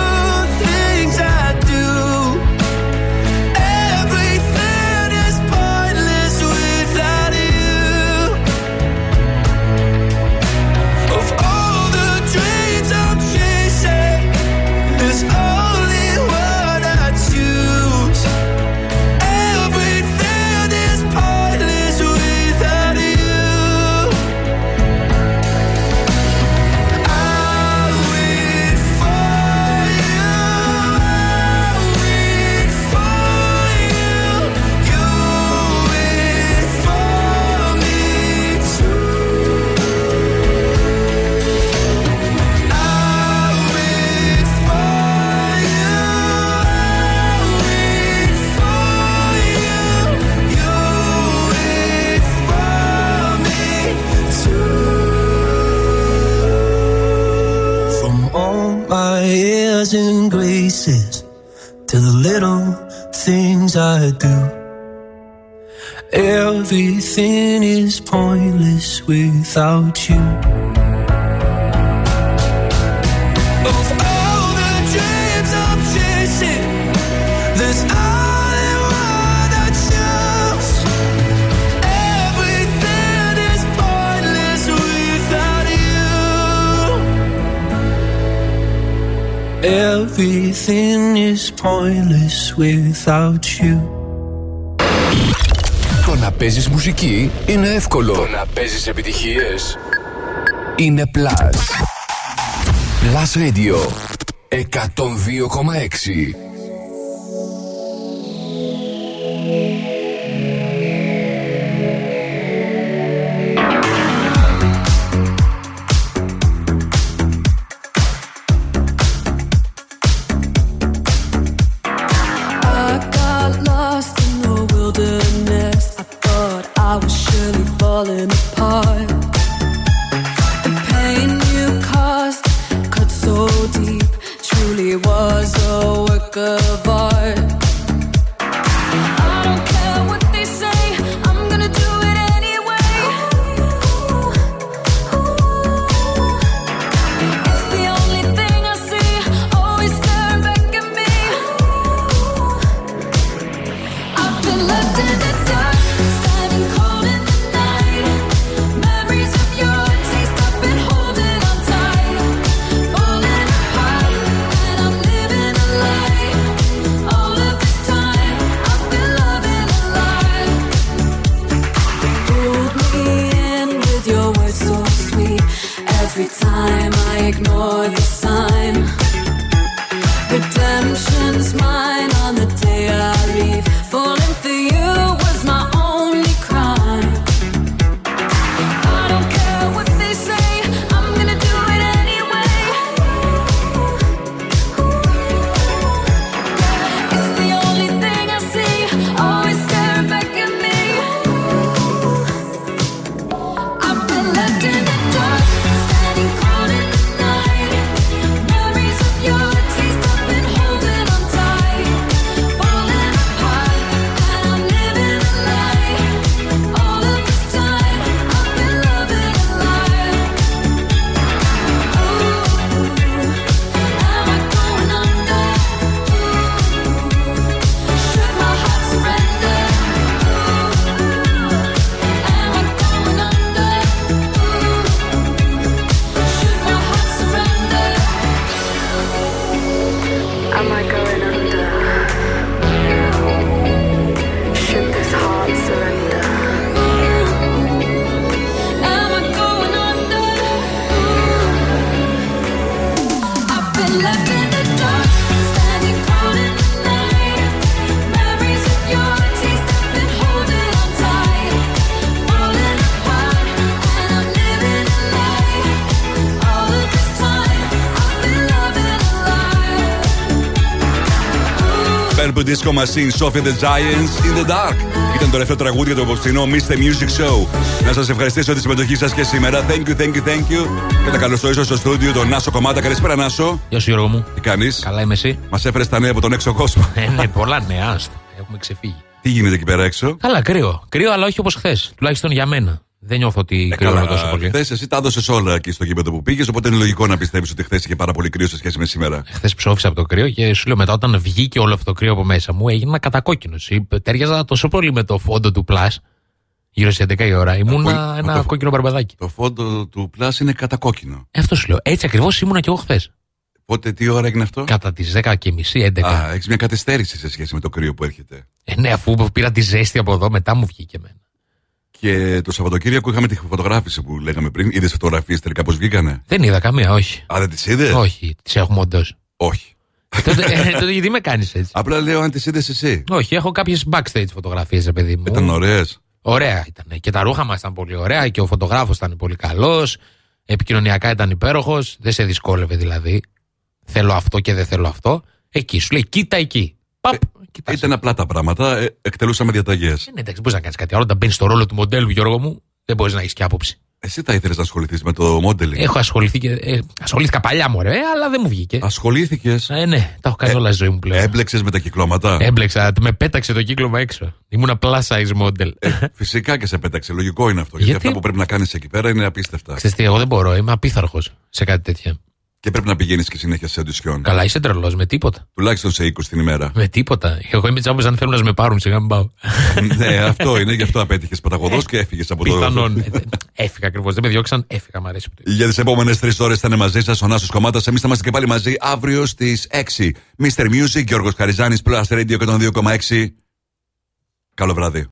and graces to the little things I do. Everything is pointless without you. Everything is pointless without you. Το να παίζεις μουσική είναι εύκολο. Το να παίζεις επιτυχίες είναι Plus. Plus Radio εκατόν δύο κόμμα έξι. Bye. Purple Disco Machine, Sophie and the Giants in the Dark. Ήταν το τελευταίο τραγούδι για το απόψινό Mister Music Show. Να σας ευχαριστήσω τη συμμετοχή σας και σήμερα. Thank you, thank you, thank you. Και τα καλωσορίζω στο στούντιο τον Νάσο Κομμάτα. Καλησπέρα, Νάσο. Γεια σου, Γιώργο μου. Τι κάνεις? Καλά, είμαι εσύ. Μας έφερες τα νέα από τον έξω κόσμο. Ναι, πολλά νέα. Έχουμε ξεφύγει. Τι γίνεται εκεί πέρα έξω? Καλά, κρύο. Κρύο, αλλά όχι όπως χθες. Τουλάχιστον για μένα. Δεν νιώθω ότι ε, κρύο τόσο πολύ. Χθες εσύ τα έδωσες όλα εκεί στο γήπεδο που πήγες, οπότε είναι λογικό να πιστεύεις ότι χθες είχε πάρα πολύ κρύο σε σχέση με σήμερα. Χθες ψόφισα από το κρύο και σου λέω μετά, όταν βγήκε όλο αυτό το κρύο από μέσα μου, έγινα κατακόκκινος. Τέριαζα τόσο πολύ με το φόντο του Plus. Γύρω στις έντεκα η ώρα ήμουν ένα, ένα το κόκκινο μπαρμπαδάκι. Το φόντο του Plus είναι κατακόκκινο. Αυτό σου λέω. Έτσι ακριβώς ήμουνα κι εγώ χθες. Πότε, τι ώρα έγινε αυτό? Κατά τις δέκα και μισή, έντεκα. Α, έχεις μια καθυστέρηση σε σχέση με το κρύο που έρχεται. Ε, ναι, αφού πήρα τη ζέστη από εδώ, μετά μου βγήκε εμένα. Και το Σαββατοκύριακο είχαμε τη φωτογράφηση που λέγαμε πριν. Είδες φωτογραφίες τελικά πώς βγήκανε? Δεν είδα καμία, όχι. Α, δεν τις είδες? Όχι, τις έχουμε όντως. Όχι. Τότε, ε, τότε γιατί με κάνεις έτσι? Απλά λέω αν τις είδες εσύ. Όχι, έχω κάποιες backstage φωτογραφίες, ρε παιδί μου. Ήταν ωραίες. Ωραία ήταν. Και τα ρούχα μας ήταν πολύ ωραία και ο φωτογράφος ήταν πολύ καλός. Επικοινωνιακά ήταν υπέροχος. Δεν σε δυσκόλευε δηλαδή. Θέλω αυτό και δεν θέλω αυτό. Εκεί σου λέει, κοίτα εκεί. Παπ. Κοιτάς. Ήταν απλά τα πράγματα, ε, εκτελούσαμε διαταγές. Ναι, εντάξει, μπορείς να κάνεις κάτι άλλο. Όταν μπαίνεις στο ρόλο του μοντέλου, Γιώργο μου, δεν μπορείς να έχεις και άποψη. Εσύ θα ήθελες να ασχοληθείς με το modeling? Έχω ασχοληθεί και. Ε, ασχολήθηκα παλιά μου, ρε, αλλά δεν μου βγήκε. Ασχολήθηκες? Ε, ναι, τα έχω κάνει ε, όλα στη ζωή μου πλέον. Έμπλεξες με τα κυκλώματα? Έμπλεξα, με πέταξε το κύκλωμα έξω. Ήμουν plus size model. Ε, φυσικά και σε πέταξε, λογικό είναι αυτό. Γιατί, γιατί αυτά που πρέπει να κάνεις εκεί πέρα είναι απίστευτα. Ξέρεις τι, εγώ δεν μπορώ, είμαι απίθαρχος σε κάτι τέτοια. Και πρέπει να πηγαίνεις και συνέχεια σε αντισιόν. Καλά, είσαι τρελός, με τίποτα. Τουλάχιστον σε είκοσι την ημέρα. Με τίποτα. Εγώ είμαι τσάμπος, αν θέλουν να με πάρουν, σιγά μην πάω. Ναι, αυτό είναι, γι' αυτό απέτυχες παταγωδός και έφυγες από το ρόλο. Πιθανόν. Έφυγα ακριβώς, δεν με διώξαν, έφυγα, μ' αρέσει. Για τις επόμενες τρεις ώρες θα είναι μαζί σας ο Νάσος Κομμάτας. Εμείς θα είμαστε και πάλι μαζί αύριο στις έξι. Mister Music, Γιώργος Χαριζάνης, Plus Radio εκατόν δύο κόμμα έξι. Καλό βράδυ.